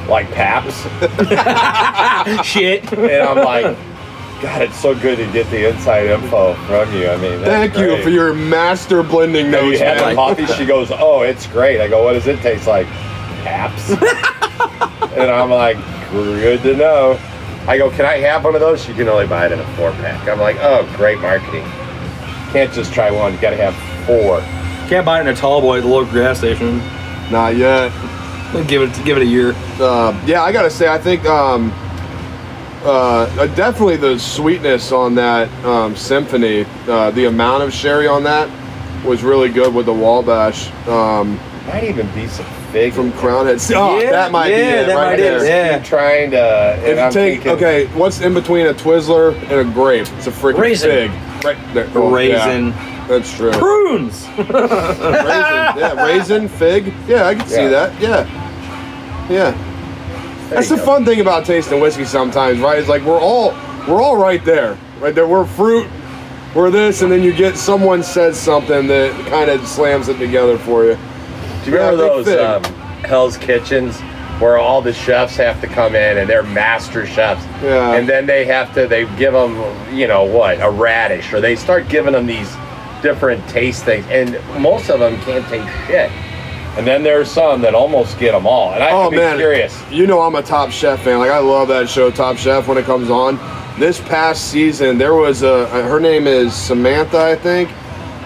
like Pabst? Shit. And I'm like, God, it's so good to get the inside info from you. I mean, thank you for your master blending notes. You had the coffee? She goes, oh, it's great. I go, what does it taste like? Pabst. And I'm like, good to know. I go, can I have one of those? You can only buy it in a 4-pack. I'm like, oh, great marketing. Can't just try one. You got to have 4. Can't buy it in a tall boy at the local gas station. Not yet. Give it a year. Yeah, I got to say, I think definitely the sweetness on that Symphony, the amount of sherry on that was really good with the Wabash. Might even be some fig from Crown Head. Oh, yeah, that might be it. That right might there. Is. Yeah, trying to. If you take what's in between a Twizzler and a grape? It's a freaking fig. Right there. Oh, raisin. Yeah. That's true. Prunes. Raisin. Yeah, raisin, fig. Yeah, I can see that. Yeah, yeah. That's the fun thing about tasting whiskey sometimes, right? It's like we're all right there, right there. We're fruit. We're this, and then you get someone says something that kind of slams it together for you. Do you remember those Hell's Kitchens where all the chefs have to come in and they're master chefs? Yeah. And then they give them, you know what, a radish, or they start giving them these different taste things, and most of them can't take shit. And then there's some that almost get them all. And I'd be curious. You know I'm a Top Chef fan. Like I love that show, Top Chef, when it comes on. This past season, there was her name is Samantha, I think.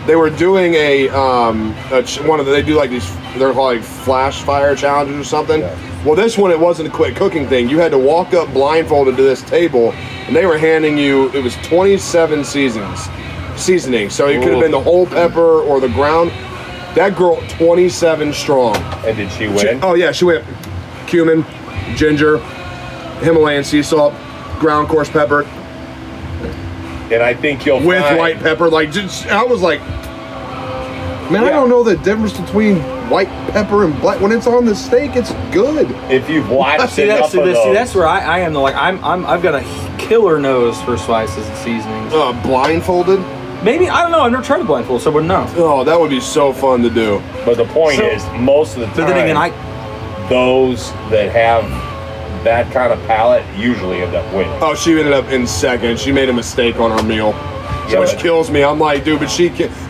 They were doing they're called like flash fire challenges or something. Yeah. Well, this one, it wasn't a quick cooking thing. You had to walk up blindfolded to this table, and they were handing you, it was 27 seasoning. So it could have been the whole pepper or the ground. That girl, 27 strong. And did she win? She went cumin, ginger, Himalayan sea salt, ground coarse pepper. And I think you'll find white pepper, like just, I was like, man, yeah. I don't know the difference between white pepper and black. When it's on the steak, it's good. If you've watched that's where I am though. Like I've got a killer nose for spices and seasonings. Blindfolded? Maybe, I don't know. I've never tried to blindfold, so I wouldn't know. Oh, that would be so fun to do. But the point is, most of the time, but then again, those that have that kind of palate usually end up winning. Oh, she ended up in second. She made a mistake on her meal, which kills me. I'm like, dude,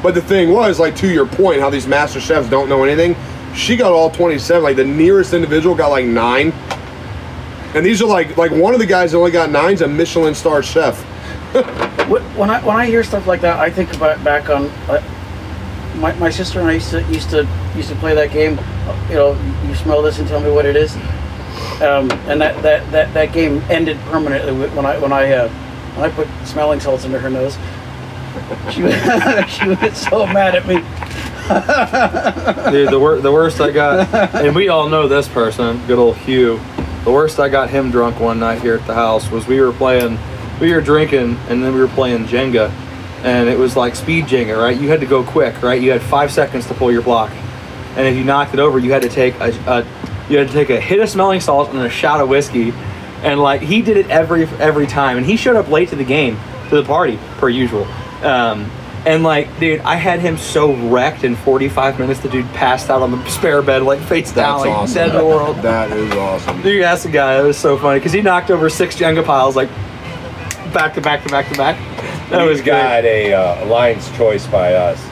but the thing was, like, to your point, how these master chefs don't know anything. She got all 27. Like the nearest individual got like 9, and these are like one of the guys that only got 9 is a Michelin star chef. When I hear stuff like that, I think about back on my sister and I used to play that game. You know, you smell this and tell me what it is. And that game ended permanently when I put smelling salts under her nose. She would get so mad at me. Dude, the worst I got, and we all know this person, good old Hugh. The worst I got him drunk one night here at the house was we were drinking, and then we were playing Jenga, and it was like speed Jenga, right? You had to go quick, right? You had 5 seconds to pull your block, and if you knocked it over, you had to take a hit of smelling salt and a shot of whiskey, and like he did it every time. And he showed up late to the party per usual, And like, dude, I had him so wrecked in 45 minutes. The dude passed out on the spare bed, like face down, like awesome. Dead to the world. That is awesome. Dude, that's the guy. It was so funny because he knocked over 6 Jenga piles, like back to back to back to back. That was good. We got a Lion's Choice by us,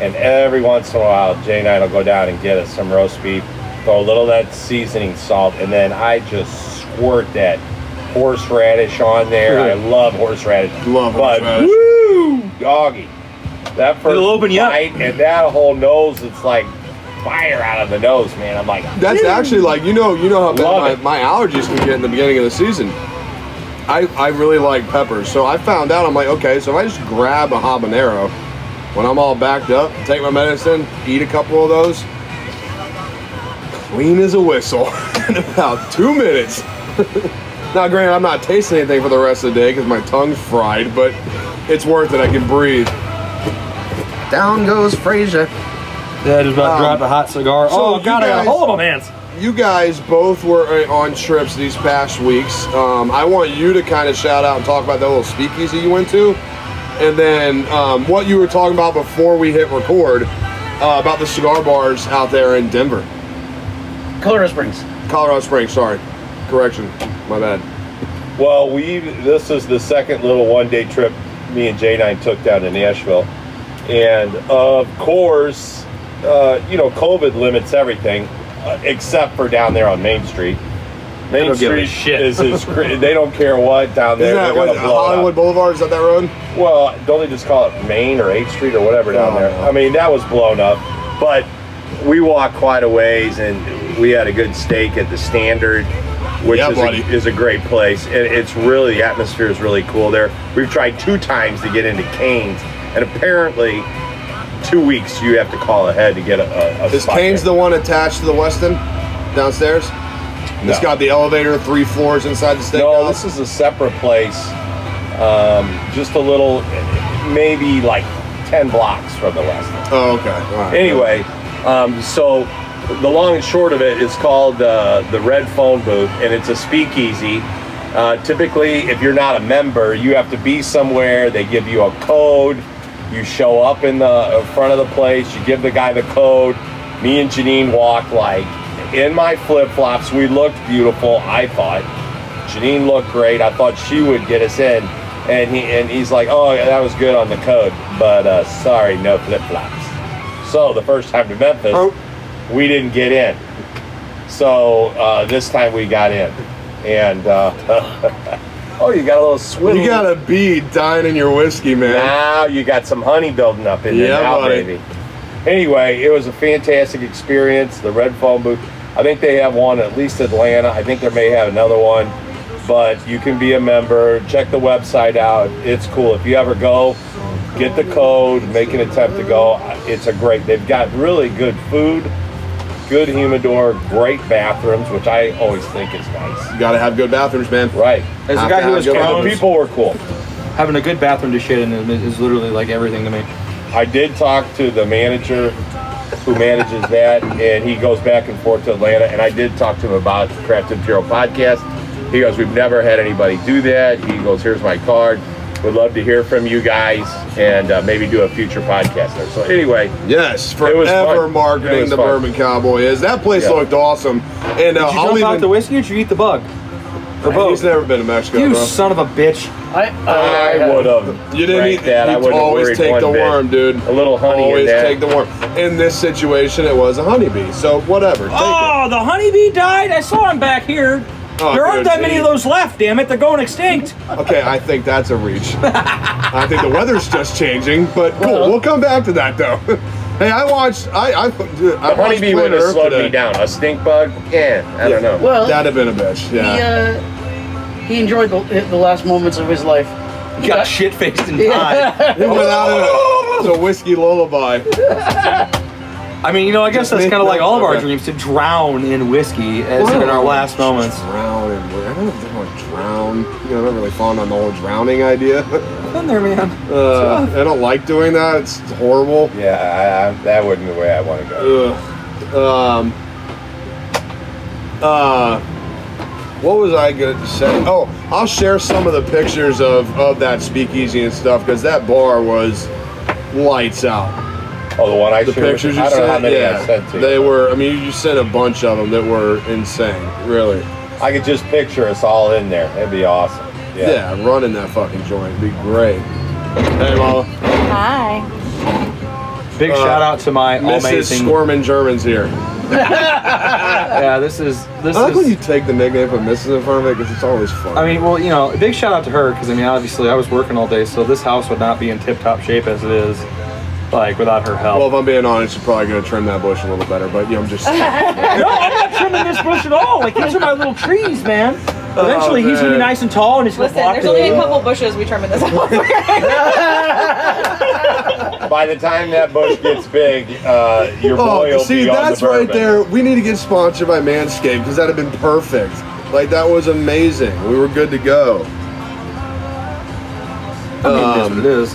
and every once in a while, Jay and I will go down and get us some roast beef, throw a little of that seasoning salt, and then I just squirt that horseradish on there. Really? I love horseradish. Love horseradish. But woo, doggy. That first bite and that whole nose, it's like fire out of the nose, man. I'm like, that's actually like, you know how bad my allergies can get in the beginning of the season. I really like peppers. So I found out, I'm like, okay, so if I just grab a habanero when I'm all backed up, take my medicine, eat a couple of those, clean as a whistle in about 2 minutes. Now, granted, I'm not tasting anything for the rest of the day because my tongue's fried, but it's worth it. I can breathe. Down goes Frazier. Yeah, just about dropped a hot cigar. So oh, God, I got a hold of my hands. You guys both were on trips these past weeks. I want you to kind of shout out and talk about that little speakeasy you went to. And then what you were talking about before we hit record about the cigar bars out there in Denver. Colorado Springs, sorry. Correction, my bad. Well, this is the second little one-day trip me and J9 took down to Nashville. And of course, COVID limits everything except for down there on Main Street. Main Street shit. They don't care what down there. Isn't that Hollywood Boulevard? Is that that road? Well, don't they just call it Main or 8th Street or whatever down there? I mean, that was blown up. But we walked quite a ways, and we had a good steak at the Standard, which is a great place. And it's really, the atmosphere is really cool there. We've tried 2 times to get into Kane's. And apparently, 2 weeks you have to call ahead to get a Is spot Kane's there. The one attached to the Westin downstairs? No. It's got the elevator, 3 floors inside the steakhouse? No, this is a separate place. Just a little, maybe like 10 blocks from the Westin. Oh, okay. All right. Anyway, so the long and short of it is called the Red Phone Booth, and it's a speakeasy. Typically, if you're not a member, you have to be somewhere. They give you a code. You show up in front of the place. You give the guy the code. Me and Janine walked like in my flip-flops. We looked beautiful, I thought. Janine looked great. I thought she would get us in. And he's like, oh, yeah, that was good on the code. But sorry, no flip-flops. So the first time to Memphis, we didn't get in. So this time we got in. And, oh, you got a little swim. You got to be dying in your whiskey, man. Now you got some honey building up in there now, buddy. Baby. Anyway, it was a fantastic experience, the Red Phone Booth. I think they have one, at least Atlanta. I think there may have another one. But you can be a member. Check the website out. It's cool. If you ever go, get the code, make an attempt to go. It's a great. They've got really good food. Good humidor, great bathrooms, which I always think is nice. You gotta have good bathrooms, man. Right. As a guy who was grown, people were cool. Having a good bathroom to shit in is literally like everything to me. I did talk to the manager who manages that, and he goes back and forth to Atlanta, and I did talk to him about the Craft Imperial podcast. He goes, we've never had anybody do that. He goes, here's my card. Would love to hear from you guys and maybe do a future podcast there. So anyway, yes, forever marketing the Bourbon Cowboy is. That place looked awesome. And did you jump out the whiskey or did you eat the bug? Or both? He's never been to Mexico. You son of a bitch! I would have. You didn't eat that. I would always take the worm, dude. A little honey. Always take the worm. In this situation, it was a honeybee. So whatever. Oh, the honeybee died. I saw him back here. Oh, there aren't that many of those left, damn it. They're going extinct. Okay, I think that's a reach. I think the weather's just changing, but cool. We'll come back to that, though. Hey, I watched the honeybee would have slowed me down. A stink bug? Yeah, I don't know. Well, that'd have been a bitch, yeah. He enjoyed the last moments of his life. He got shit-faced and died. He went out in a whiskey lullaby. I mean, I guess that's kind of like all of our dreams, to drown in whiskey in our last moments. Drown in whiskey. I don't know if they want to drown. I'm not really fond on the whole drowning idea. I've been there, man. I don't like doing that. It's horrible. Yeah, that wouldn't be the way I want to go. What was I going to say? Oh, I'll share some of the pictures of that speakeasy and stuff, because that bar was... lights out. Oh, the one I showed? The pictures you sent? I don't know how many I sent to you. They were, I mean, you sent a bunch of them that were insane, really. I could just picture us all in there. That'd be awesome. Yeah, I'm running that fucking joint. It'd be great. Hey, Mama. Hi. Big shout out to my Mrs. amazing... Mrs. Squirmin' German's here. Yeah, this is. I like when you take the nickname of Mrs. in front of it because it's always fun. I mean, well, you know, big shout out to her because I mean, obviously, I was working all day, so this house would not be in tip-top shape as it is, like without her help. Well, if I'm being honest, you're probably gonna trim that bush a little better, but you know, I'm just. No, I'm not trimming this bush at all. Like these are my little trees, man. Eventually, he's gonna be nice and tall, and he's gonna. Listen, there's only a couple bushes we trim in this house. By the time that bush gets big, your boy will be on the bourbon. See, that's right there. We need to get sponsored by Manscaped because that would have been perfect. Like, that was amazing. We were good to go. I mean, it is what it is.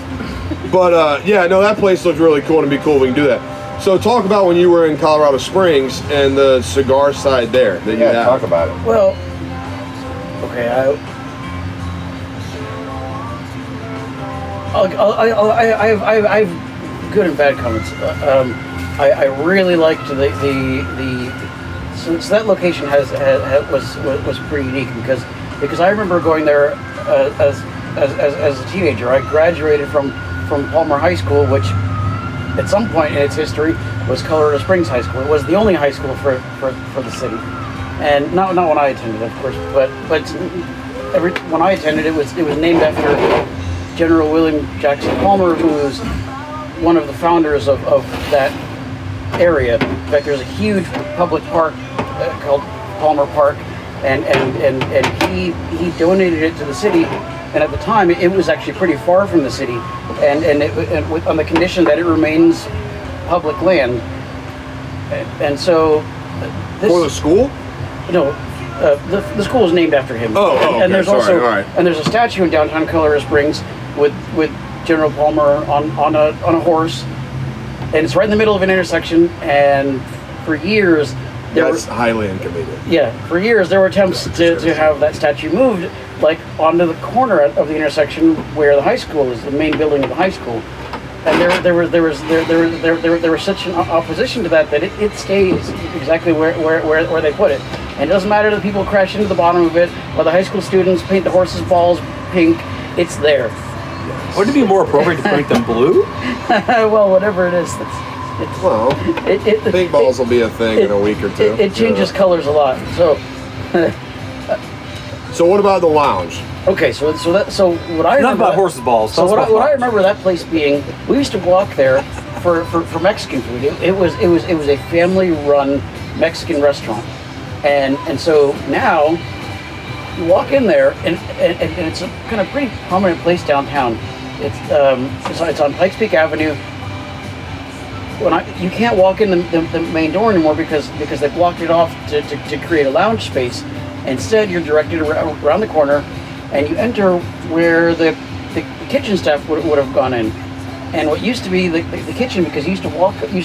But, yeah, no, that place looked really cool, and it'd be cool if we can do that. So talk about when you were in Colorado Springs and the cigar side there that you had. Yeah, talk about it. Well, okay, I have good and bad comments. I really liked the since that location was pretty unique because I remember going there as a teenager. I graduated from Palmer High School, which at some point in its history was Colorado Springs High School. It was the only high school for the city, and not when I attended, of course, but when I attended, it was named after General William Jackson Palmer, who was one of the founders of that area. In fact, there's a huge public park called Palmer Park, and he donated it to the city. And at the time, it was actually pretty far from the city, and on the condition that it remains public land. And so, for the school? No. The school is named after him. Oh, okay. And there's also and there's a statue in downtown Colorado Springs with General Palmer on a horse, and it's right in the middle of an intersection. And for years, that's highly inconvenient. Yeah, for years there were attempts to have that statue moved, like onto the corner of the intersection where the high school is, the main building of the high school. And there was such an opposition to that it stays exactly where they put it. And it doesn't matter that people crash into the bottom of it, or the high school students paint the horses' balls pink. It's there. Yes. Wouldn't it be more appropriate to paint them blue? Well, whatever it is. Pink balls will be a thing in a week or two. It changes colors a lot. So. So what about the lounge? Okay, so what I remember, not about horses' balls. So what I remember that place being, we used to walk there for Mexican food. It was a family-run Mexican restaurant. And so now you walk in there and it's a kind of pretty prominent place downtown. It's on Pikes Peak Avenue. You can't walk in the main door anymore because they blocked it off to create a lounge space. Instead, you're directed around the corner and you enter where the kitchen staff would have gone in. And what used to be the kitchen, because you used to walk through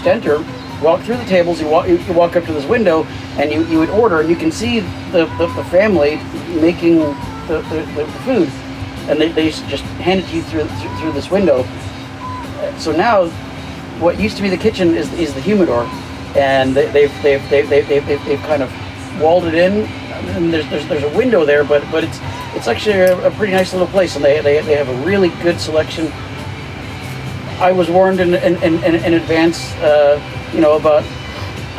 the tables, you walk up to this window, and you would order, and you can see the family making the food, and they just hand it to you through this window. So now, what used to be the kitchen is the humidor, and they've kind of walled it in, and there's a window there, but it's actually a pretty nice little place, and they have a really good selection. I was warned in advance, about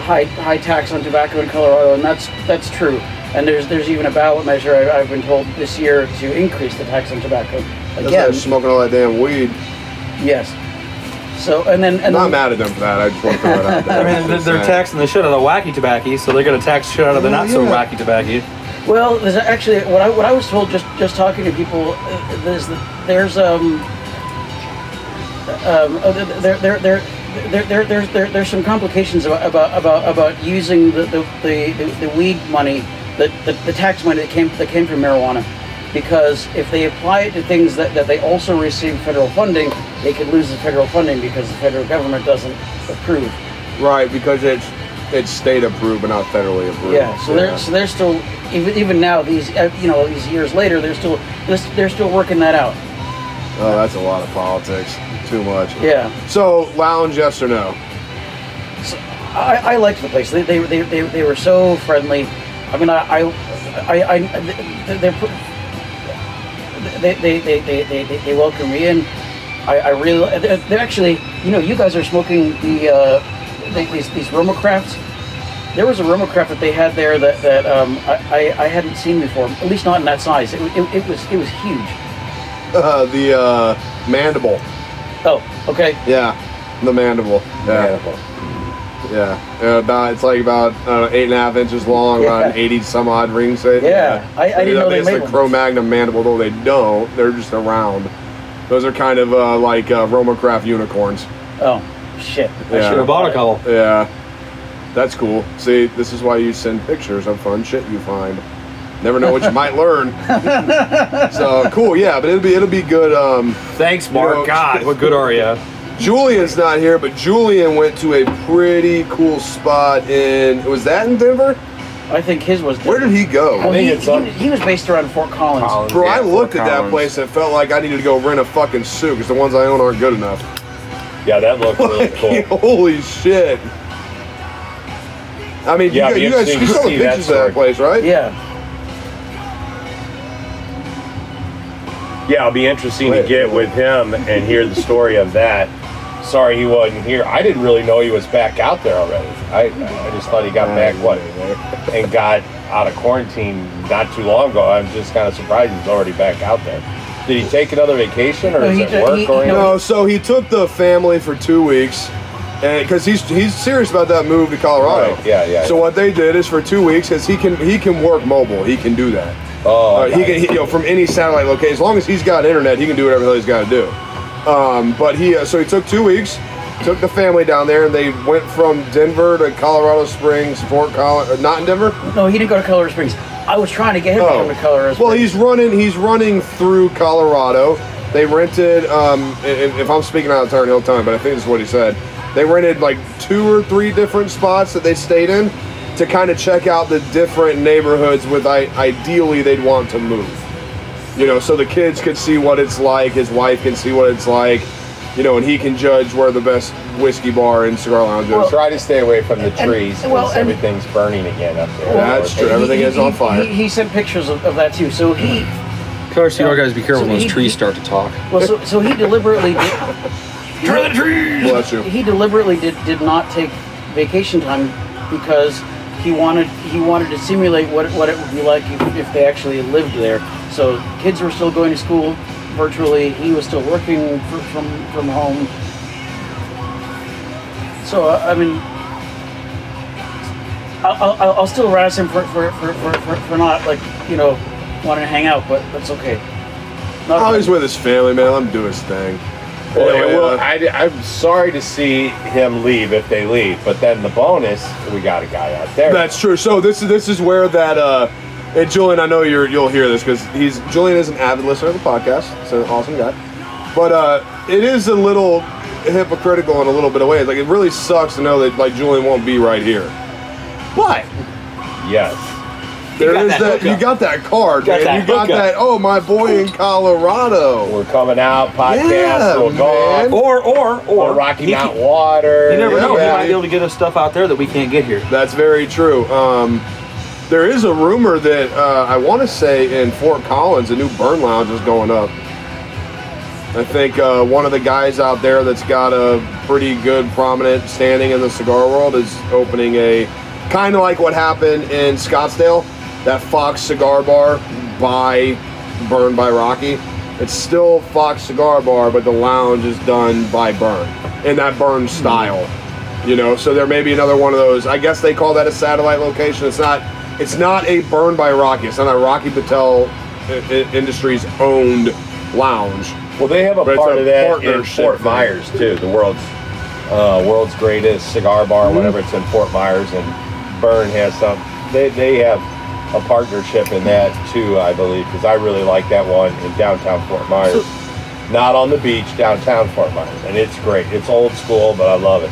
high tax on tobacco in Colorado, and that's true. And there's even a ballot measure I've been told this year to increase the tax on tobacco. Again, that's like smoking all that damn weed. Yes. So I'm not mad at them for that. I just want to throw it out there. I mean, they're taxing the shit out of wacky tobacco, so they're going to tax shit out of the not so wacky tobacco. Well, there's actually what I was told just talking to people. There's some complications about using the weed money, the tax money that came from marijuana, because if they apply it to things that they also receive federal funding, they could lose the federal funding because the federal government doesn't approve. Right, because it's state approved but not federally approved. Yeah, so they're still even now these years later they're still working that out. Oh, that's a lot of politics. Too much. Yeah. So, lounge, yes or no? So, I liked the place. They were so friendly. I mean, they welcome me in. I really, they're actually, you know, you guys are smoking the these Roma Crafts. There was a Roma Craft that they had there that I hadn't seen before, at least not in that size. It was huge. The Mandible. Oh, okay. Yeah, the Mandible. Yeah. Mandible. Yeah, it's like about 8.5 inches long, yeah. About an 80-some-odd ring shape. Yeah, I didn't know they made the Cro-Magnon Mandible, though they don't. They're just around. Those are kind of like Roma Craft unicorns. Oh, shit. Yeah. I should have bought a couple. Yeah. That's cool. See, this is why you send pictures of fun shit you find. Never know what you might learn. So cool, yeah, but it'll be good. Thanks, Mark. You know, God, what good are you? Julian's not here, but Julian went to a pretty cool spot was that in Denver? I think his was Denver. Where did he go? Well, he was based around Fort Collins. Bro, yeah, I looked at that place and felt like I needed to go rent a fucking suit because the ones I own aren't good enough. Yeah, that looked really cool. Holy shit. I mean, yeah, you guys took pictures of that place, right? Yeah. Yeah, it'll be interesting to get with him and hear the story of that. Sorry he wasn't here. I didn't really know he was back out there already. I just thought he got back, and got out of quarantine not too long ago. I'm just kind of surprised he's already back out there. Did he take another vacation or is it work? No, so he took the family for 2 weeks. Because he's serious about that move to Colorado. Right. Yeah. So what they did is for 2 weeks, because he can work mobile. He can do that. Oh. Nice. He can from any satellite location. As long as he's got internet, he can do whatever the hell he's got to do. So he took 2 weeks, took the family down there, and they went from Denver to Colorado Springs, Fort Collins. Not in Denver. No, he didn't go to Colorado Springs. I was trying to get him to come to Colorado Springs. Well, he's running through Colorado. They rented. If I'm speaking out of turn, he'll tell me, but I think this is what he said. They rented like 2 or 3 different spots that they stayed in to kind of check out the different neighborhoods ideally they'd want to move. You know, so the kids could see what it's like, his wife can see what it's like, you know, and he can judge where the best whiskey bar and cigar lounge is. Try to stay away from the trees because everything's burning again up there. That's true. Everything is on fire. He sent pigtures of that too. So he... Of course, you guys be careful when those trees start to talk. Well, so he deliberately... Bless you. He deliberately did not take vacation time because he wanted to simulate what it would be like if they actually lived there. So kids were still going to school virtually. He was still working from home. So I mean, I'll still harass him for not, like, you know, wanting to hang out, but that's okay. He's with his family, man. Let him do his thing. Well, I'm sorry to see him leave if they leave, but then the bonus, we got a guy out there. That's true. So this is where that, and Julian, I know you'll hear this because Julian is an avid listener of the podcast. He's an awesome guy, but it is a little hypocritical in a little bit of ways. Like, it really sucks to know that, like, Julian won't be right here. What? Yes. You got that card, man. You got that. Oh, my boy in Colorado. We're coming out, podcast, little golf, or Rocky Mountain water. You never know. He might be able to get us stuff out there that we can't get here. That's very true. There is a rumor that I want to say in Fort Collins, a new burn lounge is going up. I think one of the guys out there that's got a pretty good, prominent standing in the cigar world is opening a kind of like what happened in Scottsdale. That Fox Cigar Bar burned by Rocky. It's still Fox Cigar Bar, but the lounge is done by Burn, in that Burn style, you know. So there may be another one of those. I guess they call that a satellite location. It's not a Burn by Rocky. It's not a Rocky Patel Industries owned lounge. Well, they have part of that in Fort Myers too. The world's greatest cigar bar, whatever. It's in Fort Myers, and Burn has some. They have a partnership in that too, I believe, because I really like that one in downtown Fort Myers. Not on the beach, downtown Fort Myers, and it's great. It's old school, but I love it.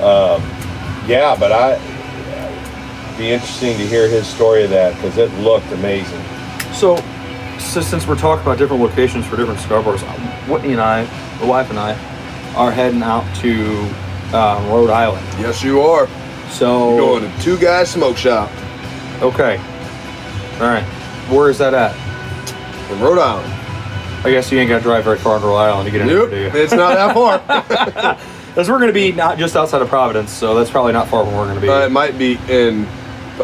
But it'd be interesting to hear his story of that because it looked amazing. So, so since we're talking about different locations for different cigar bars, Whitney and I, the wife and I, are heading out to Rhode Island. Yes, you are. So you're going to Two Guys Smoke Shop. Okay. All right. Where is that at? In Rhode Island. I guess you ain't got to drive very far to Rhode Island to get in there, do you? It's not that far. Because we're going to be not just outside of Providence, so that's probably not far from where we're going to be. It might be in...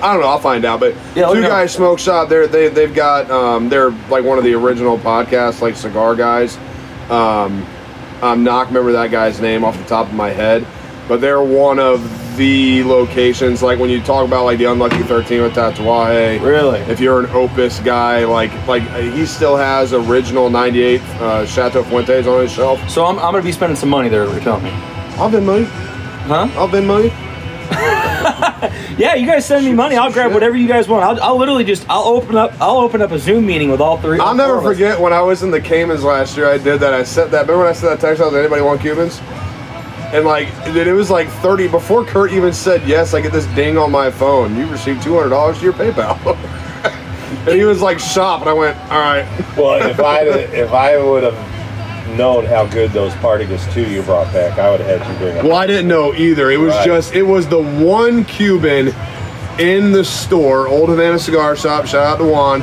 I don't know. I'll find out. But yeah, Two Guys Smoke Shop, they've got... they're like one of the original podcasts, like Cigar Guys. I'm not remember that guy's name off the top of my head. But they're one of the locations, like when you talk about like the Unlucky 13 with Tatuaje. Really? If you're an Opus guy, like he still has original 98 Chateau Fuentes on his shelf. So I'm going to be spending some money there, you're telling me. I'll Venmo you. Huh? I'll Venmo you. Yeah, you guys send me money. I'll grab whatever you guys want. I'll literally just I'll open up a Zoom meeting with all three. I'll never forget when I was in the Caymans last year. I did that. I sent that. Remember when I sent that text? I was like, anybody want Cubans? And like, it was like 30 before Kurt even said yes. I get this ding on my phone. You received $200 to your PayPal. And he was like, shop. And I went, all right. Well, if I would have known how good those Partagas 2 you brought back, I would have had you bring up. Well, I didn't know either. It was right. It was the one Cuban in the store, Old Havana Cigar Shop, shout out to Juan,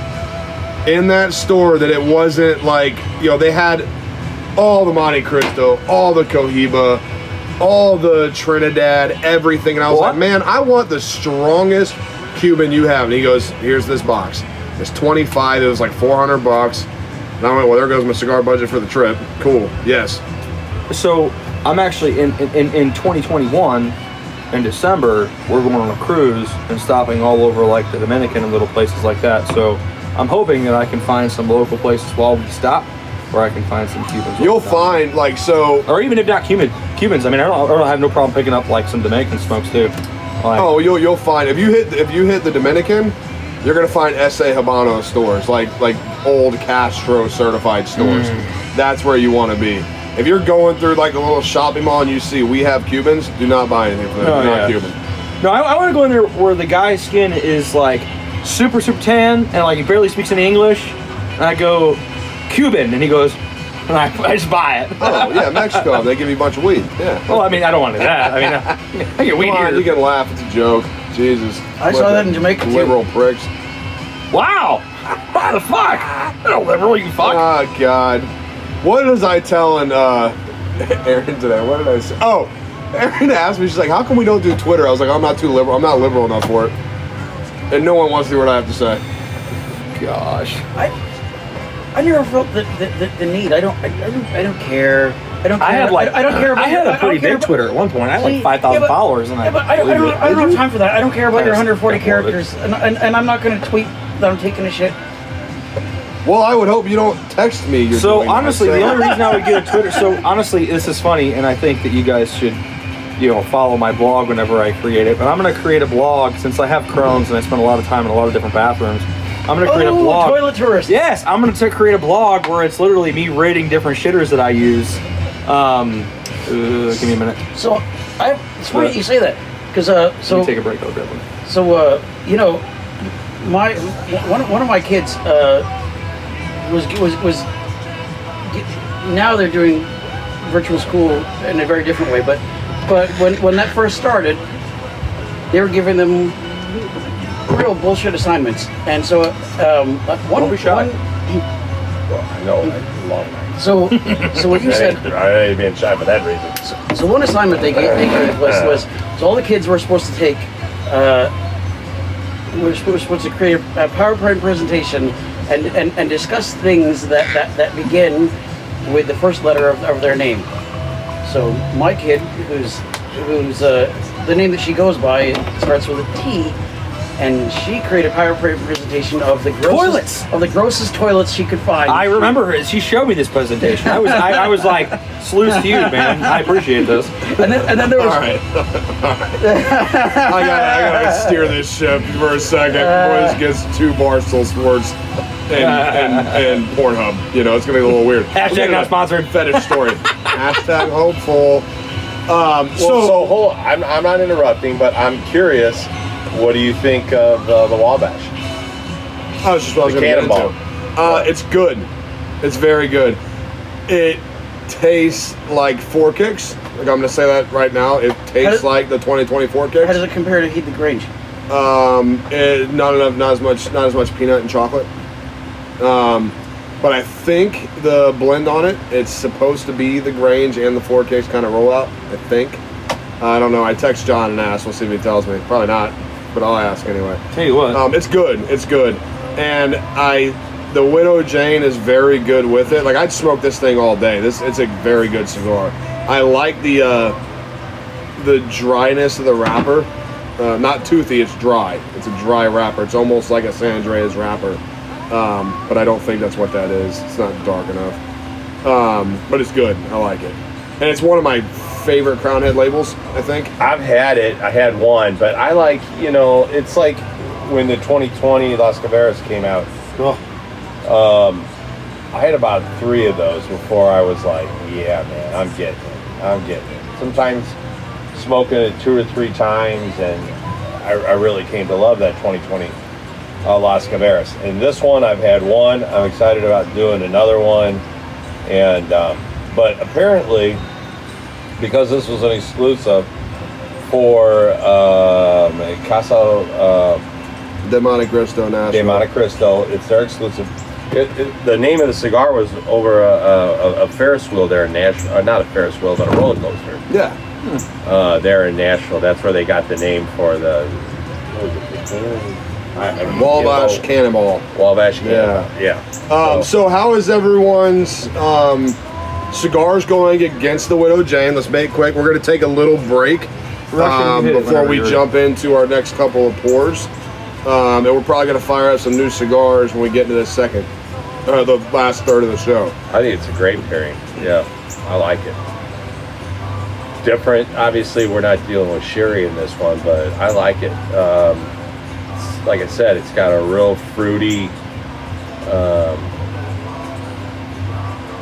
in that store that it wasn't like, you know, they had all the Monte Cristo, all the Cohiba, all the Trinidad, everything. And I was like, man, I want the strongest Cuban you have. And he goes, here's this box. It's 25. It was like $400. And I went, well, there goes my cigar budget for the trip. Cool. Yes. So I'm actually in 2021 in December, we're going on a cruise and stopping all over like the Dominican and little places like that. So I'm hoping that I can find some local places while we stop where I can find some Cubans. You'll find like so, or even if not Cubans. I mean, I don't have no problem picking up like some Dominican smokes too. Like, oh, you'll find if you hit the Dominican. You're gonna find S.A. Habano stores, like old Castro certified stores. That's where you want to be. If you're going through like a little shopping mall and you see we have Cubans, do not buy anything for them. No, not Cuban. No, I want to go in there where the guy's skin is like super tan and like he barely speaks any English. And I go Cuban, and he goes, and I just buy it. Oh yeah, Mexico, they give you a bunch of weed. Yeah. Well, I mean, I don't want to do that. I mean, I get weed here. You can laugh. It's a joke. Jesus. I saw that in Jamaica. Liberal pricks. Wow. What the fuck? You're a liberal, you fuck. Oh, God. What was I telling Aaron today? What did I say? Oh, Aaron asked me, she's like, how come we don't do Twitter? I was like, I'm not too liberal. I'm not liberal enough for it. And no one wants to hear what I have to say. Gosh. I never felt the need. I don't care. I had a pretty big Twitter at one point. I had like 5,000 followers, and I don't have time for that. I don't care about your 140 characters, and I'm not going to tweet that I'm taking a shit. Well, I would hope you don't text me. So honestly, the only reason I would get a Twitter. So honestly, this is funny, and I think that you guys should, you know, follow my blog whenever I create it. But I'm going to create a blog since I have Crohn's and I spend a lot of time in a lot of different bathrooms. I'm going to create a blog. Toilet tourist. Yes, I'm going to create a blog where it's literally me rating different shitters that I use. Give me a minute. So, it's funny you say that, because let me take a break. I'll grab one. So, you know, one of my kids was now they're doing virtual school in a very different way, but when that first started, they were giving them real bullshit assignments, and so I know. I love that. So what you said... I ain't being shy for that reason. So one assignment they gave was all the kids were supposed to take... we were supposed to create a PowerPoint presentation and discuss things that begin with the first letter of their name. So my kid, who's the name that she goes by starts with a T, and she created a PowerPoint presentation of the grossest toilets she could find. I remember her. She showed me this presentation. I was like, "Salute to you, man. I appreciate this." And then there was. All right. I gotta steer this ship for a second. Boys gets 2 Barstool Sports and Pornhub. You know, it's gonna be a little weird. Hashtag not sponsored. Fetish story. Hashtag hopeful. So hold on. I'm not interrupting, but I'm curious. What do you think of the Wabash? I was just about to get into it. It's good. It's very good. It tastes like 4 Kicks. Like, I'm going to say that right now. It tastes like the 2020 4 Kicks. How does it compare to Heat the Grange? Not as much peanut and chocolate. But I think the blend on it, it's supposed to be the Grange and the 4 Kicks kind of rollout, I think. I don't know. I text John and asked. We'll see if he tells me. Probably not, but I'll ask anyway. Tell you what. It's good. It's good. And the Widow Jane is very good with it. Like, I'd smoke this thing all day. It's a very good cigar. I like the dryness of the wrapper. Not toothy. It's dry. It's a dry wrapper. It's almost like a San Andreas wrapper. But I don't think that's what that is. It's not dark enough. But it's good. I like it. And it's one of my favorite Crown Head labels, I think. I've had it. I had one, but I like, you know, it's like when the 2020 Las Caveras came out. Oh. I had about 3 of those before I was like, yeah, man, I'm getting it. Sometimes smoking it 2 or 3 times, and I really came to love that 2020 Las Caveras. And this one, I've had one. I'm excited about doing another one. And but apparently, because this was an exclusive for Casa de Monte Cristo, Nashville. De Monte Cristo, it's their exclusive. The name of the cigar was over a Ferris wheel there in Nashville. Not a Ferris wheel, but a roller coaster. Yeah. Hmm. There in Nashville. That's where they got the name for the... Wabash Cannonball. Wabash Cannonball, yeah. So how is everyone's... cigars going against the Widow Jane? Let's make it quick. We're going to take a little break before we jump into our next couple of pours. And we're probably going to fire up some new cigars when we get into the last third of the show. I think it's a great pairing. Yeah, I like it. Different. Obviously, we're not dealing with sherry in this one, but I like it. Like I said, it's got a real fruity...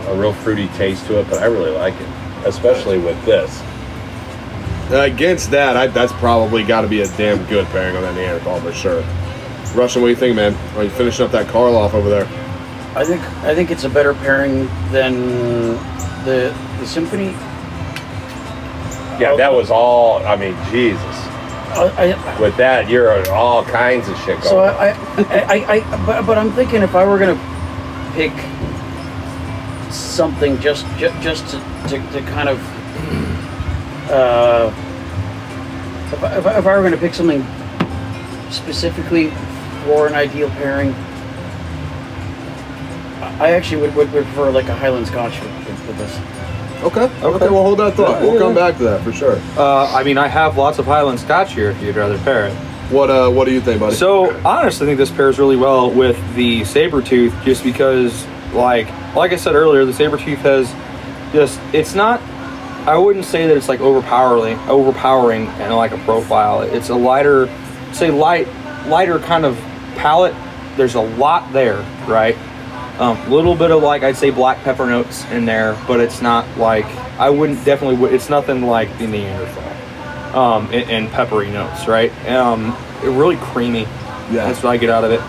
a real fruity taste to it, but I really like it, especially with this. Against that, that's probably got to be a damn good pairing on that Neanderthal for sure. Russian, what do you think, man? Are you finishing up that Karloff over there? I think it's a better pairing than the Symphony. Yeah, okay. That was all. I mean, Jesus. With that, you're all kinds of shit going. So on. But I'm thinking if I were gonna pick something just to kind of if I were going to pick something specifically for an ideal pairing, I actually would prefer like a Highland Scotch with this. Okay, we'll hold that thought. We'll come back to that for sure. I mean, I have lots of Highland Scotch here if you'd rather pair it. What do you think, buddy? So honestly, I think this pairs really well with the Sabretooth, just because like I said earlier, the Sabretooth has just, it's not, I wouldn't say that it's like overpowering and like a profile. It's a lighter kind of palette. There's a lot there, right? Little bit of like, I'd say black pepper notes in there, but it's not like, it's nothing like the Neanderthal and peppery notes, right? Really creamy. Yeah. That's what I get out of it.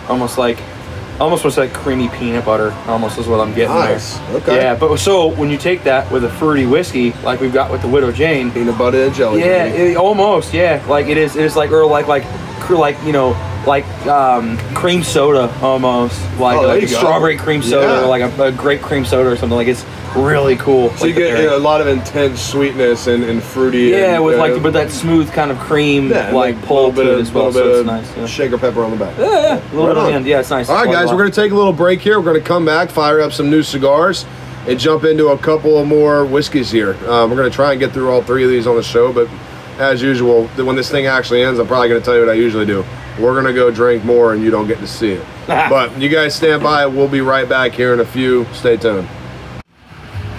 Almost looks like creamy peanut butter, almost is what I'm getting. Nice. There. Okay. Yeah, but so when you take that with a fruity whiskey, like we've got with the Widow Jane, peanut butter and jelly. Yeah, almost. Yeah, like it is like you know, like cream soda almost, like strawberry cream soda, yeah. Or like a grape cream soda or something. Like it's really cool. So like you get a lot of intense sweetness and fruity. Yeah, and, with but that smooth kind of cream, yeah, like pull to it as well. So it's nice. Yeah. Shaker pepper on the back. Yeah, a little bit on the end. Yeah, it's nice. All right, guys, we're going to take a little break here. We're going to come back, fire up some new cigars, and jump into a couple of more whiskeys here. We're going to try and get through all 3 of these on the show, but as usual, when this thing actually ends, I'm probably going to tell you what I usually do. We're going to go drink more, and you don't get to see it. But you guys stand by. We'll be right back here in a few. Stay tuned.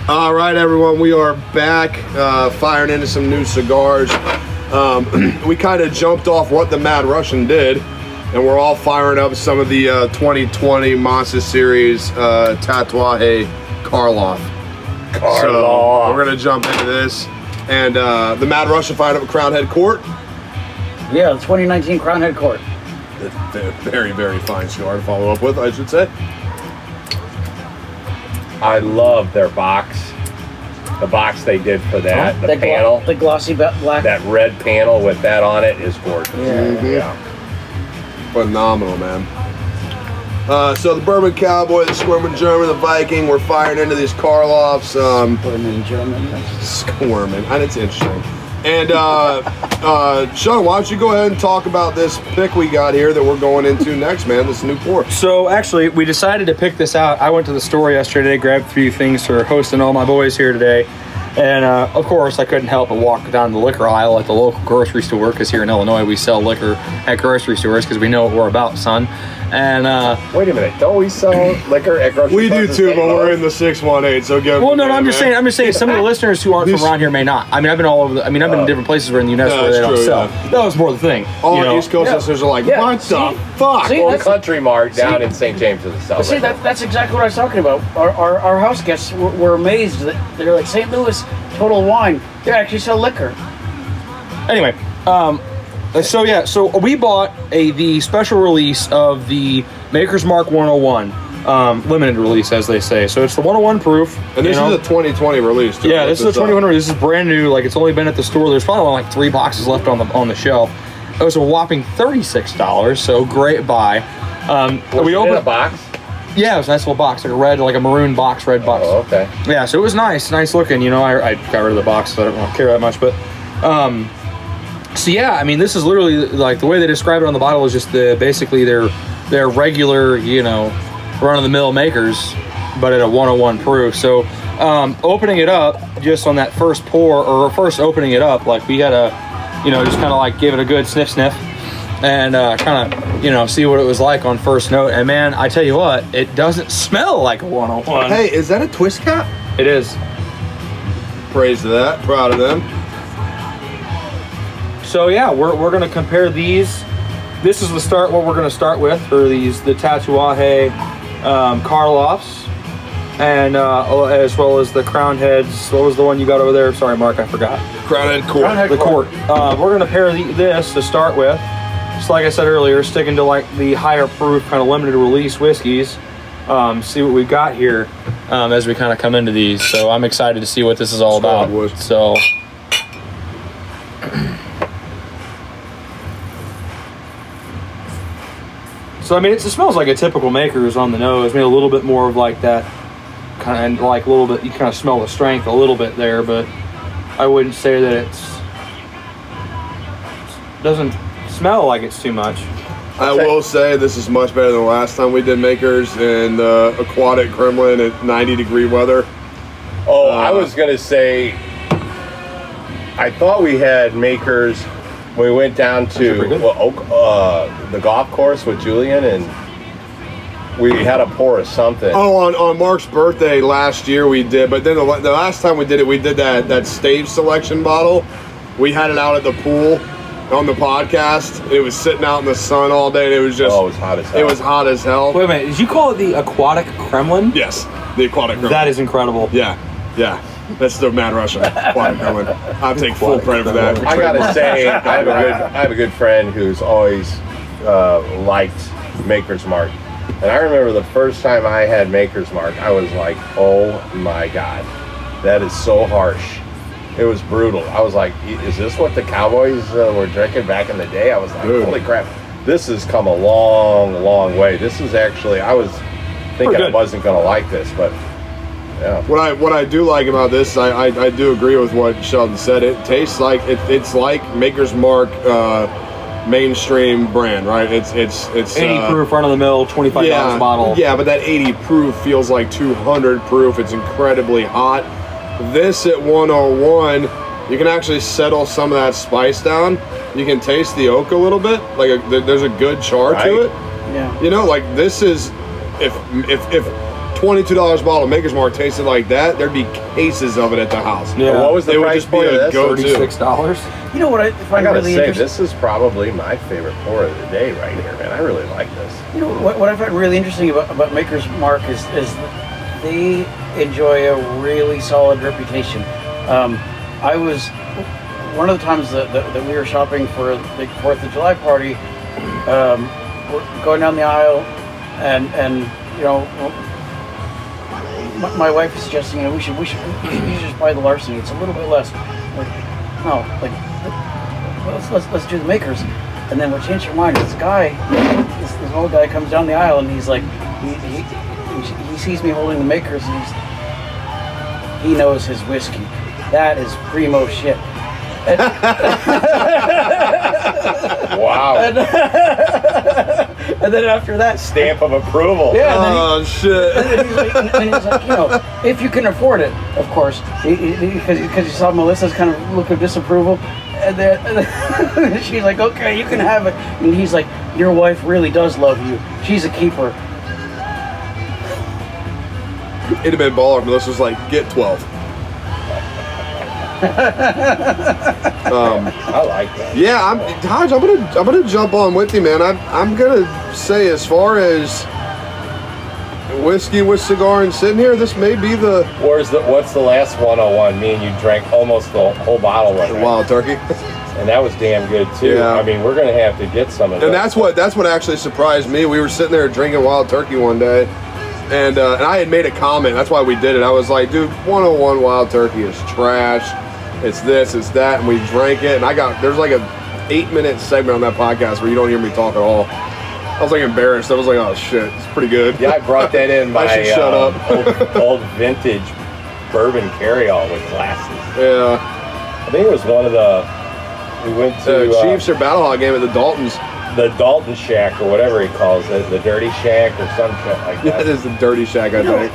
All right, everyone, we are back, firing into some new cigars. We kind of jumped off what the Mad Russian did, and we're all firing up some of the 2020 Monster Series Tatuaje Karloff. So we're going to jump into this. And the Mad Russian fired up a Crown Head Court. Yeah, the 2019 Crown Head Court. Very, very fine cigar to follow up with, I should say. I love their box. The box they did for that, the panel. The glossy black. That red panel with that on it is gorgeous. Yeah. Mm-hmm. Yeah. Phenomenal, man. So the Bourbon Cowboy, the Squirmin' German, the Viking, we're firing into these Karloffs. Squirmin' German. Squirmin'. It's interesting. And Sean, why don't you go ahead and talk about this pick we got here that we're going into next, man, this new pour. So actually, we decided to pick this out. I went to the store yesterday, grabbed a few things for hosting all my boys here today. And of course, I couldn't help but walk down the liquor aisle at the local grocery store, because here in Illinois, we sell liquor at grocery stores because we know what we're about, son. And wait a minute, don't we sell liquor at grocery stores? We do too, but we're in the 618, so give well, no, I'm just saying some of the listeners who aren't from around here may not. I mean, I've been all over the, I've been in different places where in the United States they don't sell. Yeah. That was more the thing. All the East Coast listeners are like, what the fuck? Old Country Mart down in St. James to the South. See, that's exactly what I was talking about. Our house guests were amazed that they're like, St. Louis, Total Wine, they actually sell liquor. Anyway, So we bought the special release of the Maker's Mark 101, limited release, as they say. So it's the 101 proof. And this is a 2020 release, too. Yeah, this is a 2020 release. This is brand new. Like, it's only been at the store. There's probably only like 3 boxes left on the shelf. It was a whopping $36, so great buy. We opened a box. Yeah, it was a nice little box, like a maroon box, red box. Oh, okay. Yeah, so it was nice looking. I got rid of the box, so I don't care that much, but. So yeah, this is literally like the way they describe it on the bottle is just basically their regular, run-of-the-mill Makers, but at a 101 proof. So opening it up just on that first pour or first opening it up, like we had just kind of like give it a good sniff and see what it was like on first note. And man, I tell you what, it doesn't smell like a 101. Hey, is that a twist cap? It is. Praise to that. Proud of them. So yeah, we're gonna compare these. This is what we're gonna start with for the Tatuaje Karloffs, and as well as the Crown Heads. What was the one you got over there? Sorry, Mark, I forgot. Crown Head Court. Crown Head the Court. We're gonna pair this to start with. Just like I said earlier, sticking to like the higher proof kind of limited release whiskeys. See what we've got here as we kind of come into these. So I'm excited to see what this is all about. So. So, it smells like a typical Maker's on the nose. A little bit more of like that kind of like a little bit, you kind of smell the strength a little bit there, but I wouldn't say that it doesn't smell like it's too much. I will say this is much better than the last time we did Maker's in aquatic gremlin at 90 degree weather. Oh, I was going to say, I thought we had Maker's. We went down to the golf course with Julian, and we had a pour of something. Oh, on Mark's birthday last year we did, but then the last time we did it, we did that stage selection bottle. We had it out at the pool on the podcast. It was sitting out in the sun all day, and it was just... Oh, it was hot as hell. It was hot as hell. Wait a minute, did you call it the Aquatic Kremlin? Yes, the Aquatic Kremlin. That is incredible. Yeah. That's the Mad Russian. I'll take full credit for that. I gotta say, I have a good friend who's always liked Maker's Mark, and I remember the first time I had Maker's Mark, I was like, "Oh my God, that is so harsh." It was brutal. I was like, "Is this what the Cowboys were drinking back in the day?" I was like, dude, "Holy crap, this has come a long, long way." This is actually, I was thinking I wasn't gonna like this, but. Yeah. What I do like about this, I do agree with what Sheldon said. It tastes like it's like Maker's Mark mainstream brand, right? It's 80 proof, run of the mill, $25 a bottle. Yeah, but that 80 proof feels like 200 proof. It's incredibly hot. This at 101, you can actually settle some of that spice down. You can taste the oak a little bit. Like there's a good char to it. Yeah. Like this is if $22 a bottle Maker's Mark tasted like that, there'd be cases of it at the house. Yeah. What was the price point of this? $36. You know what? I gotta say, this is probably my favorite pour of the day right here, man. I really like this. You know what I find really interesting about Maker's Mark is they enjoy a really solid reputation. I was one of the times that we were shopping for the 4th of July party. We're going down the aisle, and my wife is suggesting, you know, we should just buy the Larceny. It's a little bit less. Like, no, like, let's do the Makers. And then we'll change your mind. This guy, this old guy comes down the aisle and he's like, he sees me holding the Makers and he knows his whiskey. That is primo shit. And, wow. And then after that, stamp of approval. Yeah. Oh, shit. And he's like, you know, if you can afford it, of course, because you saw Melissa's kind of look of disapproval. And then she's like, okay, you can have it. And he's like, your wife really does love you. She's a keeper. It'd have been baller. Melissa's like, get 12. I like that. Yeah, Hodge, I'm gonna jump on with you, man. I'm gonna say, as far as whiskey with cigar and sitting here, this may be the. What's the last 101? Me and you drank almost the whole bottle of it. Wild Turkey, and that was damn good too. Yeah. I mean, we're gonna have to get some of that. And that's what actually surprised me. We were sitting there drinking Wild Turkey one day. And I had made a comment. That's why we did it. I was like, dude, 101 Wild Turkey is trash. It's this, it's that. And we drank it. And there's like a 8-minute segment on that podcast where you don't hear me talk at all. I was like embarrassed. I was like, oh, shit, it's pretty good. Yeah, I brought that in by old vintage bourbon carry-all with glasses. Yeah. I think it was one of the, we went to. Chiefs or Battle Hog game at the Daltons. The Dalton Shack, or whatever he calls it, the Dirty Shack, or some shit like that. Yeah, it is the Dirty Shack, I think.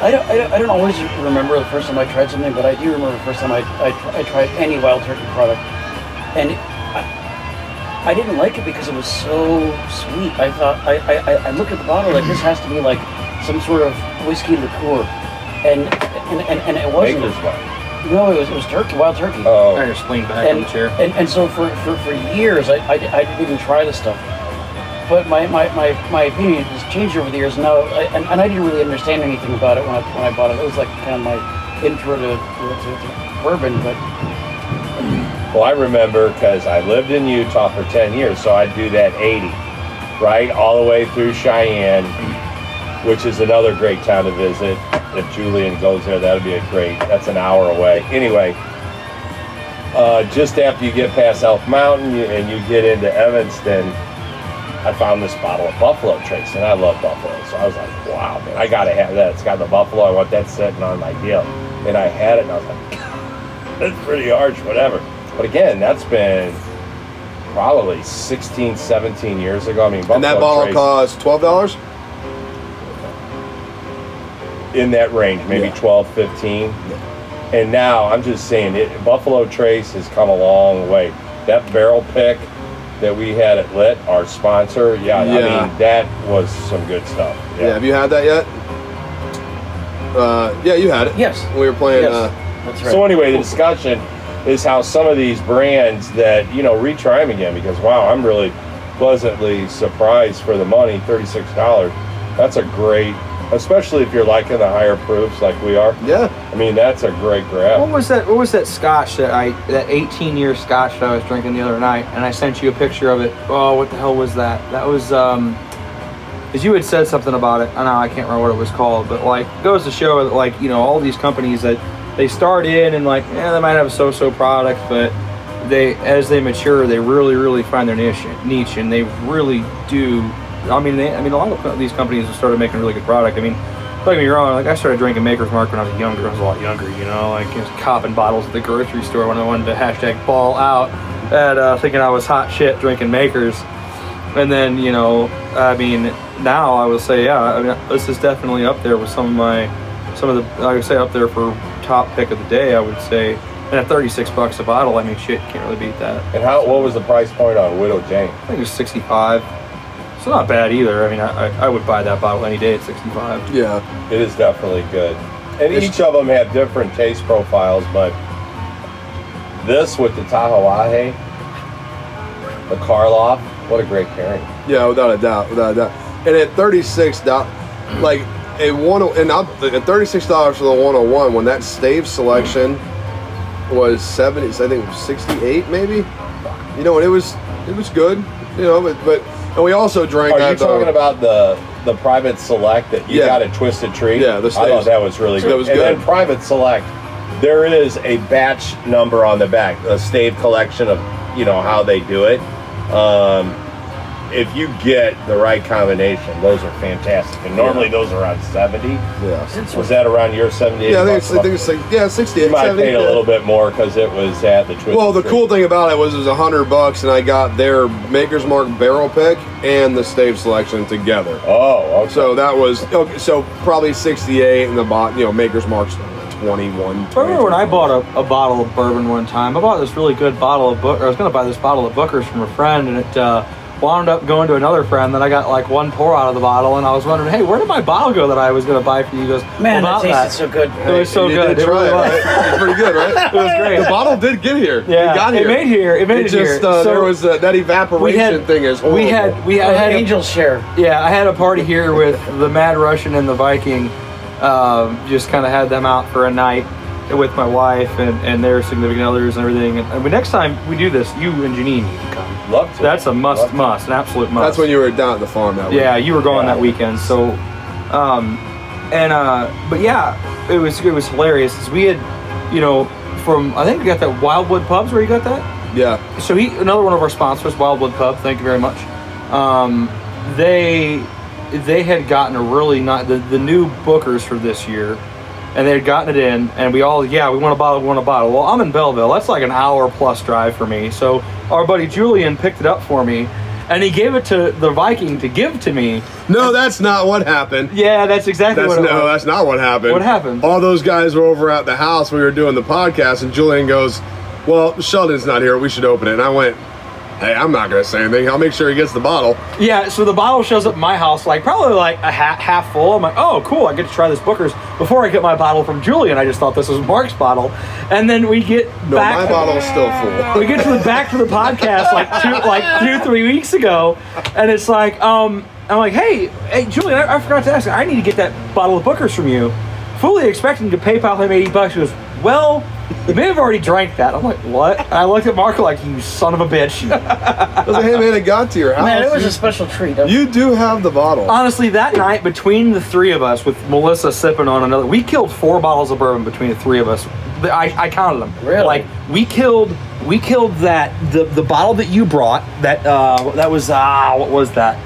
I don't always remember the first time I tried something, but I do remember the first time I tried any Wild Turkey product, and I didn't like it because it was so sweet. I thought I looked at the bottle like this has to be like some sort of whiskey liqueur, and it wasn't. Baker's one. No, it was turkey, Wild Turkey. Oh, trying to spleen back in the chair. And so for years, I didn't even try this stuff. But my opinion has changed over the years. Now, and I didn't really understand anything about it when I bought it. It was like kind of my intro to bourbon. But well, I remember because I lived in Utah for 10 years, so I'd do that 80, right, all the way through Cheyenne, which is another great town to visit. If Julian goes there, that'd be that's an hour away. Anyway, just after you get past Elk Mountain and you get into Evanston, I found this bottle of Buffalo Trace, and I love Buffalo. So I was like, wow, man, I gotta have that. It's got the Buffalo, I want that sitting on my deal. And I had it, and I was like, that's pretty harsh, whatever. But again, that's been probably 16, 17 years ago. I mean, Buffalo Trace. And that bottle cost $12? In that range, maybe 12, 15. Yeah. And now I'm just saying it, Buffalo Trace has come a long way. That barrel pick that we had at Lit, our sponsor, I mean, that was some good stuff. Yeah, have you had that yet? Yeah, you had it. Yes. We were playing. Yes. That's right. So anyway, the discussion is how some of these brands that, you know, retry them again because, wow, I'm really pleasantly surprised for the money, $36. That's a great... Especially if you're liking the higher proofs like we are. Yeah. I mean, that's a great grab. What was that scotch that 18-year scotch that I was drinking the other night, and I sent you a picture of it. Oh, what the hell was that? That was, because you had said something about it. I know, I can't remember what it was called, but, like, it goes to show that, like, you know, all these companies that they start in and, like, yeah, they might have a so-so product, but they, as they mature, they really, really find their niche, and they really do... I mean, a lot of these companies have started making really good product. I mean, don't get me wrong. Like, I started drinking Maker's Mark when I was younger. I was a lot younger, you know. Like, I was copping bottles at the grocery store when I wanted to hashtag ball out, and thinking I was hot shit drinking Maker's. And then, you know, I mean, now I will say, yeah, I mean, this is definitely up there with some of the, I would say, up there for top pick of the day. I would say, and at $36 a bottle, I mean, shit, can't really beat that. And what was the price point on Widow Jane? I think it was $65. It's not bad either. I mean, I would buy that bottle any day at $65. Yeah, it is definitely good. And each of them have different taste profiles, but this with the Tatuaje, the Karloff, what a great pairing. Yeah, without a doubt. And at $36, like a one, and at $36 for the 101, when that stave selection was 70, I think 68 maybe. You know, and it was good. You know, but. And we also drank. Are you talking about the the Private Select that you got a Twisted Tree. Yeah, the I thought that was really good. That was good. And then Private Select, there is a batch number on the back, a stave collection of, you know, how they do it. If you get the right combination, those are fantastic. And normally those are around 70. Yeah. Was that around your 70? Yeah, I think it's like, yeah, 68, you might 70, paid a little bit more because it was at the Twisted Well, the Tree. Cool thing about it was $100 and I got their Maker's Mark barrel pick and the stave selection together. Oh, okay. So that was, okay, so probably 68 and the bottom, you know, Maker's Mark's 21. I remember when I bought a bottle of bourbon one time. I bought this really good bottle of Booker. I was going to buy this bottle of Booker's from a friend, and it, wound up going to another friend. Then I got like one pour out of the bottle, and I was wondering, hey, where did my bottle go that I was going to buy for you? He goes, man, that tasted so good. It was so good. It really was. It was pretty good, right? It was great. The bottle did get here. Yeah, it got here. It made here. It made it here. So there was that evaporation thing is horrible. I had Angel's share. Yeah, I had a party here with the Mad Russian and the Viking. Just kind of had them out for a night with my wife and their significant others and everything. And next time we do this, you and Janine need to come. Love to. That's a must, an absolute must. That's when you were down at the farm that weekend. Yeah, you were gone that weekend. So, but yeah, it was hilarious. Cause we had, you know, I think we got that Wildwood Pubs where you got that. Yeah. So another one of our sponsors, Wildwood Pub. Thank you very much. They had gotten a really nice, the new Bookers for this year. And they had gotten it in, and we all, we want a bottle. Well, I'm in Belleville. That's like an hour plus drive for me. So our buddy Julian picked it up for me, and he gave it to the Viking to give to me. No, that's not what happened. Yeah, that's exactly what happened. No, that's not what happened. What happened? All those guys were over at the house. We were doing the podcast, and Julian goes, well, Sheldon's not here. We should open it. And I went, hey, I'm not going to say anything. I'll make sure he gets the bottle. Yeah, so the bottle shows up at my house, like probably like a half full. I'm like, oh, cool, I get to try this Booker's. Before I get my bottle from Julian, I just thought this was Mark's bottle. And then we get back. No, my bottle's still full. We get to the back to the podcast like two, 3 weeks ago, and it's like, I'm like, hey, Julian, I forgot to ask. I need to get that bottle of Booker's from you. Fully expecting to PayPal him $80. He goes, well, you may have already drank that. I'm like, what? And I looked at Mark like, you son of a bitch. I was like, hey, man, it got to your house. Man, it was a special treat. You do have the bottle. Honestly, that night, between the three of us, with Melissa sipping on another, we killed 4 bottles of bourbon between the three of us. I counted them. Really? Like, we killed that, the bottle that you brought, that was, what was that?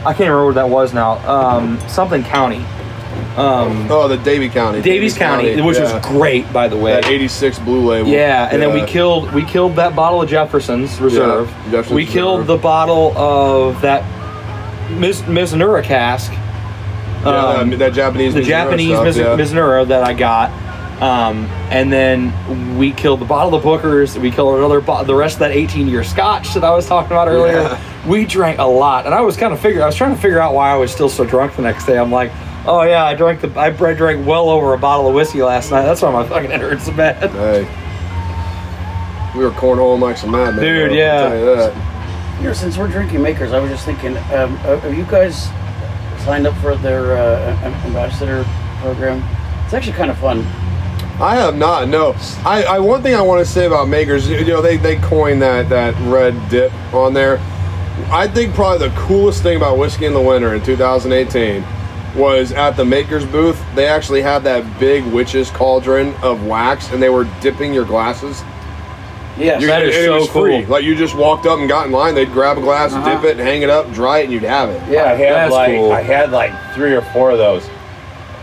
I can't remember what that was now. Something County. The Daviess County, which was great, by the way. That 86 Blue Label. Yeah, and then we killed that bottle of Jefferson's Reserve. Yeah, Jefferson's Reserve. The bottle of that Mizunura cask. That Japanese. The Mizunura Japanese Mizunura that I got. And then we killed the bottle of Booker's. We killed the rest of that 18-year Scotch that I was talking about earlier. Yeah. We drank a lot, and I was trying to figure out why I was still so drunk the next day. I'm like, oh yeah, I drank well over a bottle of whiskey last night. That's why my fucking head hurts so bad. Hey, we were cornholing like some madmen, dude. Here, since we're drinking Makers, I was just thinking, have you guys signed up for their ambassador program? It's actually kind of fun. I have not. No, I one thing I want to say about Makers, you know, they coined that red dip on there. I think probably the coolest thing about whiskey in the winter in 2018. Was at the Maker's booth. They actually had that big witch's cauldron of wax, and they were dipping your glasses. Yes, that is so cool. Free. Like, you just walked up and got in line. They'd grab a glass, dip it, hang it up, dry it, and you'd have it. Yeah, I had like 3 or 4 of those,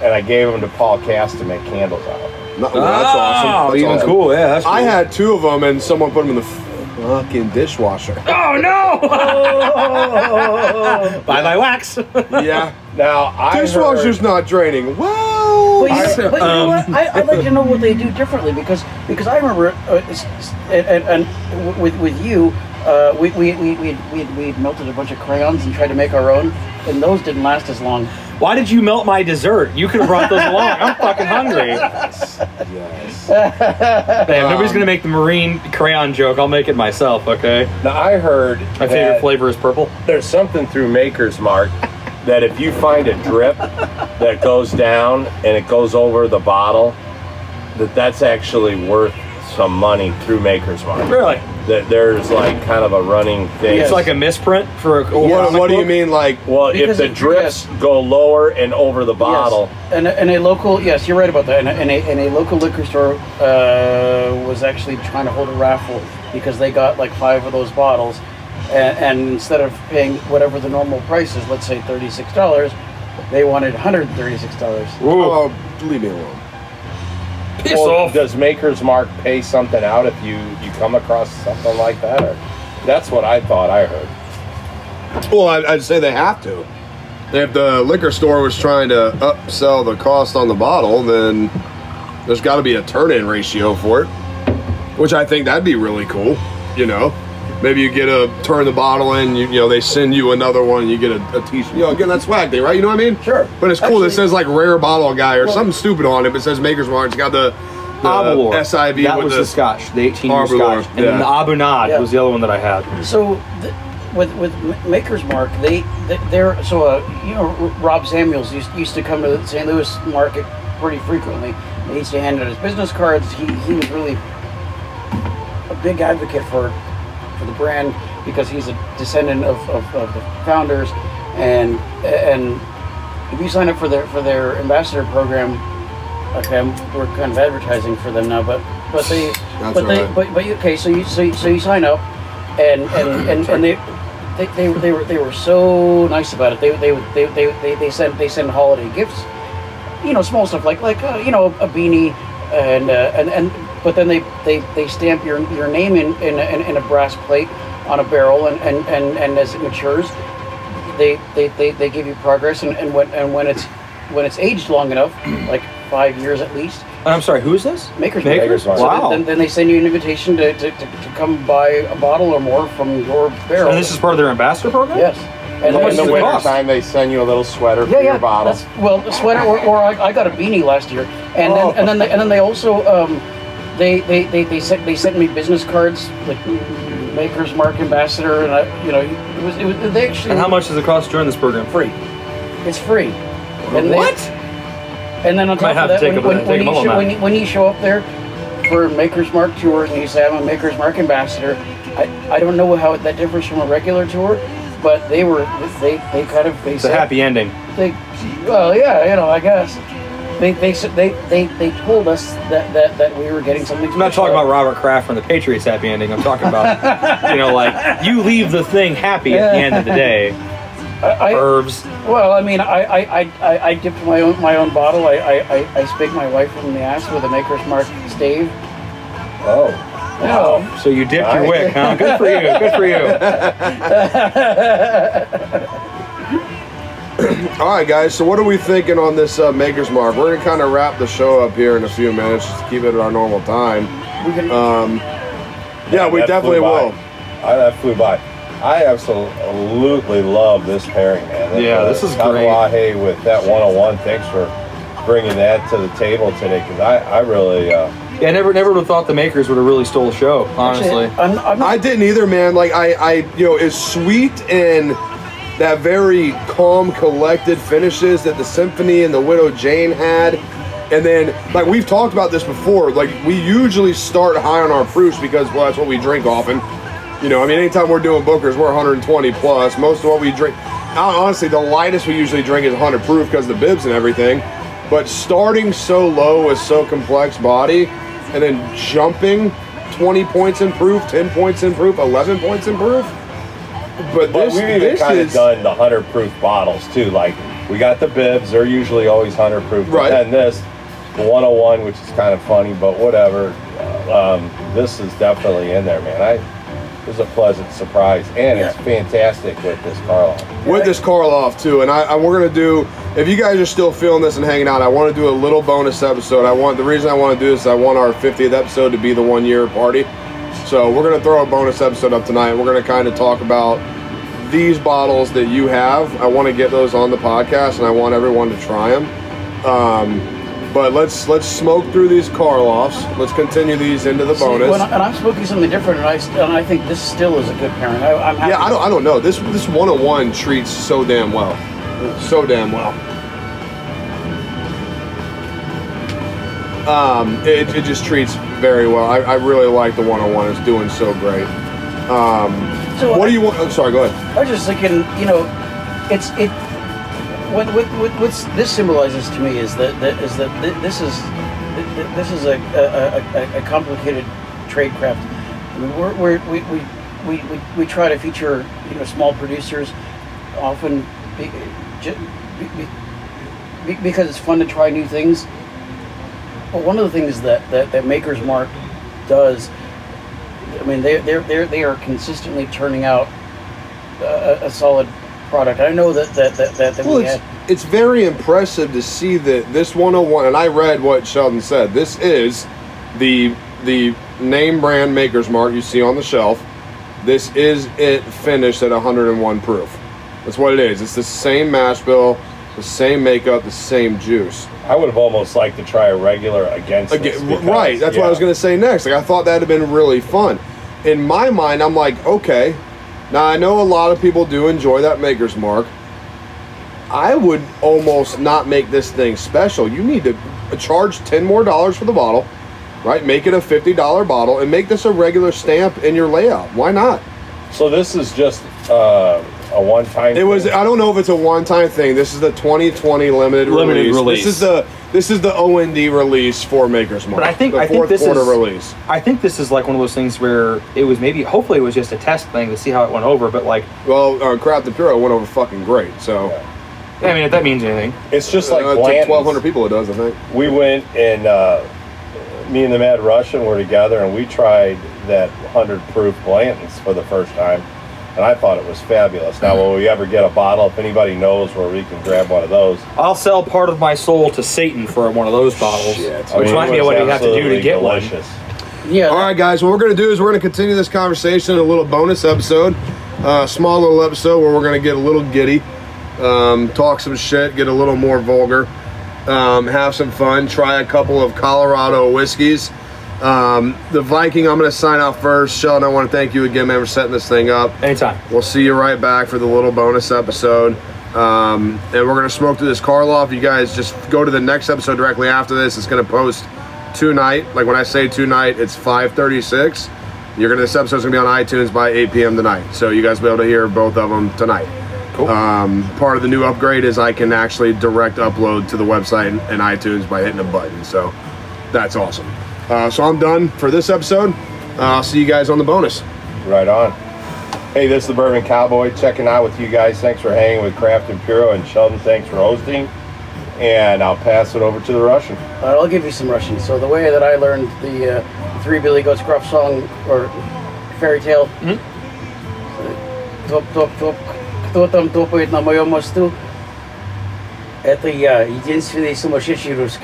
and I gave them to Paul Cass to make candles out of. That's awesome. That's even cool. Yeah, that's cool. I had 2 of them, and someone put them in the fucking dishwasher. Oh no! Buy my wax. Yeah. Now dishwasher's not draining. Well, but you know what? I'd like to know what they do differently because I remember and with you, we had melted a bunch of crayons and tried to make our own, and those didn't last as long. Why did you melt my dessert? You could have brought those along. I'm fucking hungry. Yes. Man, nobody's going to make the marine crayon joke. I'll make it myself, okay? Now, I heard my favorite flavor is purple. There's something through Maker's Mark that if you find a drip that goes down and it goes over the bottle, that's actually worth some money through Maker's Mark. Really? That there's like kind of a running thing. It's like a misprint for a what do you mean, like? Well, if the drips go lower and over the bottle. Yes. And a local, yes, you're right about that. And a local liquor store was actually trying to hold a raffle because they got like 5 of those bottles. And instead of paying whatever the normal price is, let's say $36, they wanted $136. Oh, leave me alone. Piss off. Does Maker's Mark pay something out if you come across something like that? Or, that's what I thought I heard. Well, I'd say they have to. If the liquor store was trying to upsell the cost on the bottle, then there's got to be a turn-in ratio for it, which I think that'd be really cool, you know? Maybe you get a turn the bottle in, you know, they send you another one, you get a t-shirt. You know, again, that's swag day, right? You know what I mean? Sure. But it's cool. It says like rare bottle guy or something stupid on it, but it says Maker's Mark. It's got the SIV. That was the Scotch, the 18-year Scotch. And then the Abunad was the other one that I had. So with Maker's Mark, you know, Rob Samuels used to come to the St. Louis market pretty frequently. He used to hand out his business cards. He was really a big advocate for the brand, because he's a descendant of the founders, and if you sign up for their ambassador program, okay, we're kind of advertising for them now, so you sign up, and they were so nice about it. They send holiday gifts, you know, small stuff like you know, a beanie and. But then they stamp your name in a brass plate on a barrel, and as it matures, they give you progress, and when it's aged long enough, like 5 years at least. And I'm sorry, who is this? Maker's Mark. Wow. Then they send you an invitation to come buy a bottle or more from your barrel. And this is part of their ambassador program? Yes. And in the winter time, they send you a little sweater for your bottle. Well, a sweater, or I got a beanie last year, and then they also. They sent me business cards, like Maker's Mark Ambassador, and I, you know, it was they actually. And how much does it cost to join this program? Free. It's free. And what? And then on top of that, when you show up there for Maker's Mark tours and you say I'm a Maker's Mark Ambassador, I don't know how that differs from a regular tour, but they said, a happy ending. You know, I guess. They told us that we were getting something. I'm not talking about Robert Kraft from the Patriots happy ending. I'm talking about, you know, like you leave the thing happy at the end of the day. Herbs. Well, I mean, I dipped my own bottle. I spit my wife from the ass with a Maker's Mark stave. Oh. Wow. So you dipped your wick, huh? Good for you. Good for you. All right, guys, so what are we thinking on this Maker's Mark? We're going to kind of wrap the show up here in a few minutes, just to keep it at our normal time. We definitely will. That flew by. I absolutely love this pairing, man. This is great. Tatuaje with that 101. Thanks for bringing that to the table today, because I really... I never would have thought the Makers would have really stole the show, honestly. I didn't either, man. Like, I it's sweet and... that very calm, collected finishes that the Symphony and the Widow Jane had. And then, like, we've talked about this before, like, we usually start high on our proofs because, well, that's what we drink often. You know, I mean, anytime we're doing Bookers, we're 120 plus. Most of what we drink, honestly, the lightest we usually drink is 100 proof because of the bibs and everything. But starting so low with so complex body and then jumping 20 points in proof, 10 points in proof, 11 points in proof. But we've even kind of done the 100 proof bottles too. Like, we got the bibs, they're usually always 100 proof. Right. And this, the 101, which is kind of funny, but whatever. This is definitely in there, man. It was a pleasant surprise. And it's fantastic with this Karloff. With this Karloff too. And we're going to do, if you guys are still feeling this and hanging out, I want to do a little bonus episode. The reason I want to do this is I want our 50th episode to be the 1 year party. So we're going to throw a bonus episode up tonight. We're going to kind of talk about these bottles that you have. I want to get those on the podcast, and I want everyone to try them. But let's smoke through these Karloffs. Let's continue these into the bonus. Well, and I'm smoking something different, and I think this still is a good pairing. I'm happy. Yeah, I don't know. This 101 treats so damn well. So damn well. It just treats very well. I really like the 101. It's doing so great. So what do you want? Oh, sorry, go ahead. I was just thinking, you know, what this symbolizes to me is that this is a complicated trade craft. I mean, we try to feature, you know, small producers often because it's fun to try new things. But one of the things that Maker's Mark does, I mean, they are consistently turning out a solid product. I know that well, it's very impressive to see that this 101, and I read what Sheldon said. This is the name brand Maker's Mark you see on the shelf. This is it finished at 101 proof. That's what it is. It's the same mash bill, the same makeup, the same juice. I would have almost liked to try a regular against this because, right, that's what I was going to say next. Like, I thought that would have been really fun. In my mind, I'm like, okay, now I know a lot of people do enjoy that Maker's Mark. I would almost not make this thing special. You need to charge $10 more for the bottle, right? Make it a $50 bottle and make this a regular stamp in your layout. Why not? So this is just... a one-time thing? It was, I don't know if it's a one-time thing. This is the 2020 limited release. This is the OND release for Maker's Mark. But I think this is release. I think this is like one of those things where it was hopefully it was just a test thing to see how it went over, but like... Well, Craft Imperial went over fucking great, so... Yeah. I mean, if that means anything. It's just like Blanton's. 1,200 people it does, I think. We went and me and the Mad Russian were together and we tried that 100-proof Blanton's for the first time. And I thought it was fabulous. Now, will we ever get a bottle? If anybody knows where we can grab one of those, I'll sell part of my soul to Satan for one of those bottles. Shit. Which might be what you have to do to get delicious. One. Yeah. All right, guys. What we're going to do is we're going to continue this conversation in a little bonus episode, small little episode where we're going to get a little giddy, talk some shit, get a little more vulgar, have some fun, try a couple of Colorado whiskeys. The Viking, I'm going to sign off first. Sheldon, I want to thank you again, man, for setting this thing up. Anytime. We'll see you right back for the little bonus episode. And we're going to smoke through this Karloff. You guys just go to the next episode directly after this. It's going to post tonight. Like when I say tonight, it's 5:36. This episode's going to be on iTunes by 8 p.m. tonight. So you guys will be able to hear both of them tonight. Cool. Part of the new upgrade is I can actually direct upload to the website and iTunes by hitting a button. So that's awesome. So I'm done for this episode. I'll see you guys on the bonus. Right on. Hey, this is the Bourbon Cowboy checking out with you guys. Thanks for hanging with Craft Imperial. And Sheldon, thanks for hosting. And I'll pass it over to the Russian. I'll give you some Russian. So the way that I learned the Three Billy Goats Gruff song or fairy tale. Топ, топ, топ. Кто там топает на моем мосту? Это я, единственный сумасшедший русский.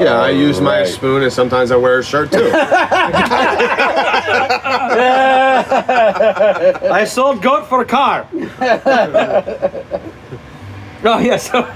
Yeah, I use my spoon, and sometimes I wear a shirt, too. I sold goat for a car. Oh, yeah, so...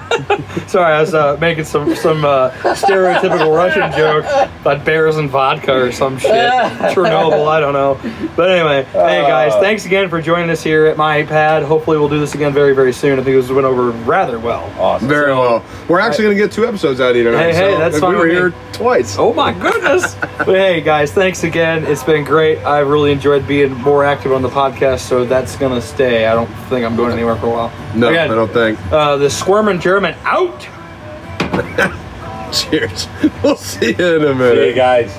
Sorry, I was making some stereotypical Russian joke about bears and vodka or some shit. Chernobyl, I don't know. But anyway, hey, guys, thanks again for joining us here at my iPad. Hopefully we'll do this again very, very soon. I think this went over rather well. Awesome. Very well. We're actually going to get 2 episodes out of here. Hey, so that's fine. We were here twice. Oh, my goodness. But hey, guys, thanks again. It's been great. I really enjoyed being more active on the podcast, so that's going to stay. I don't think I'm going anywhere for a while. No, again, I don't think. The Squirmin' German out. Cheers. We'll see you in a minute. See you guys.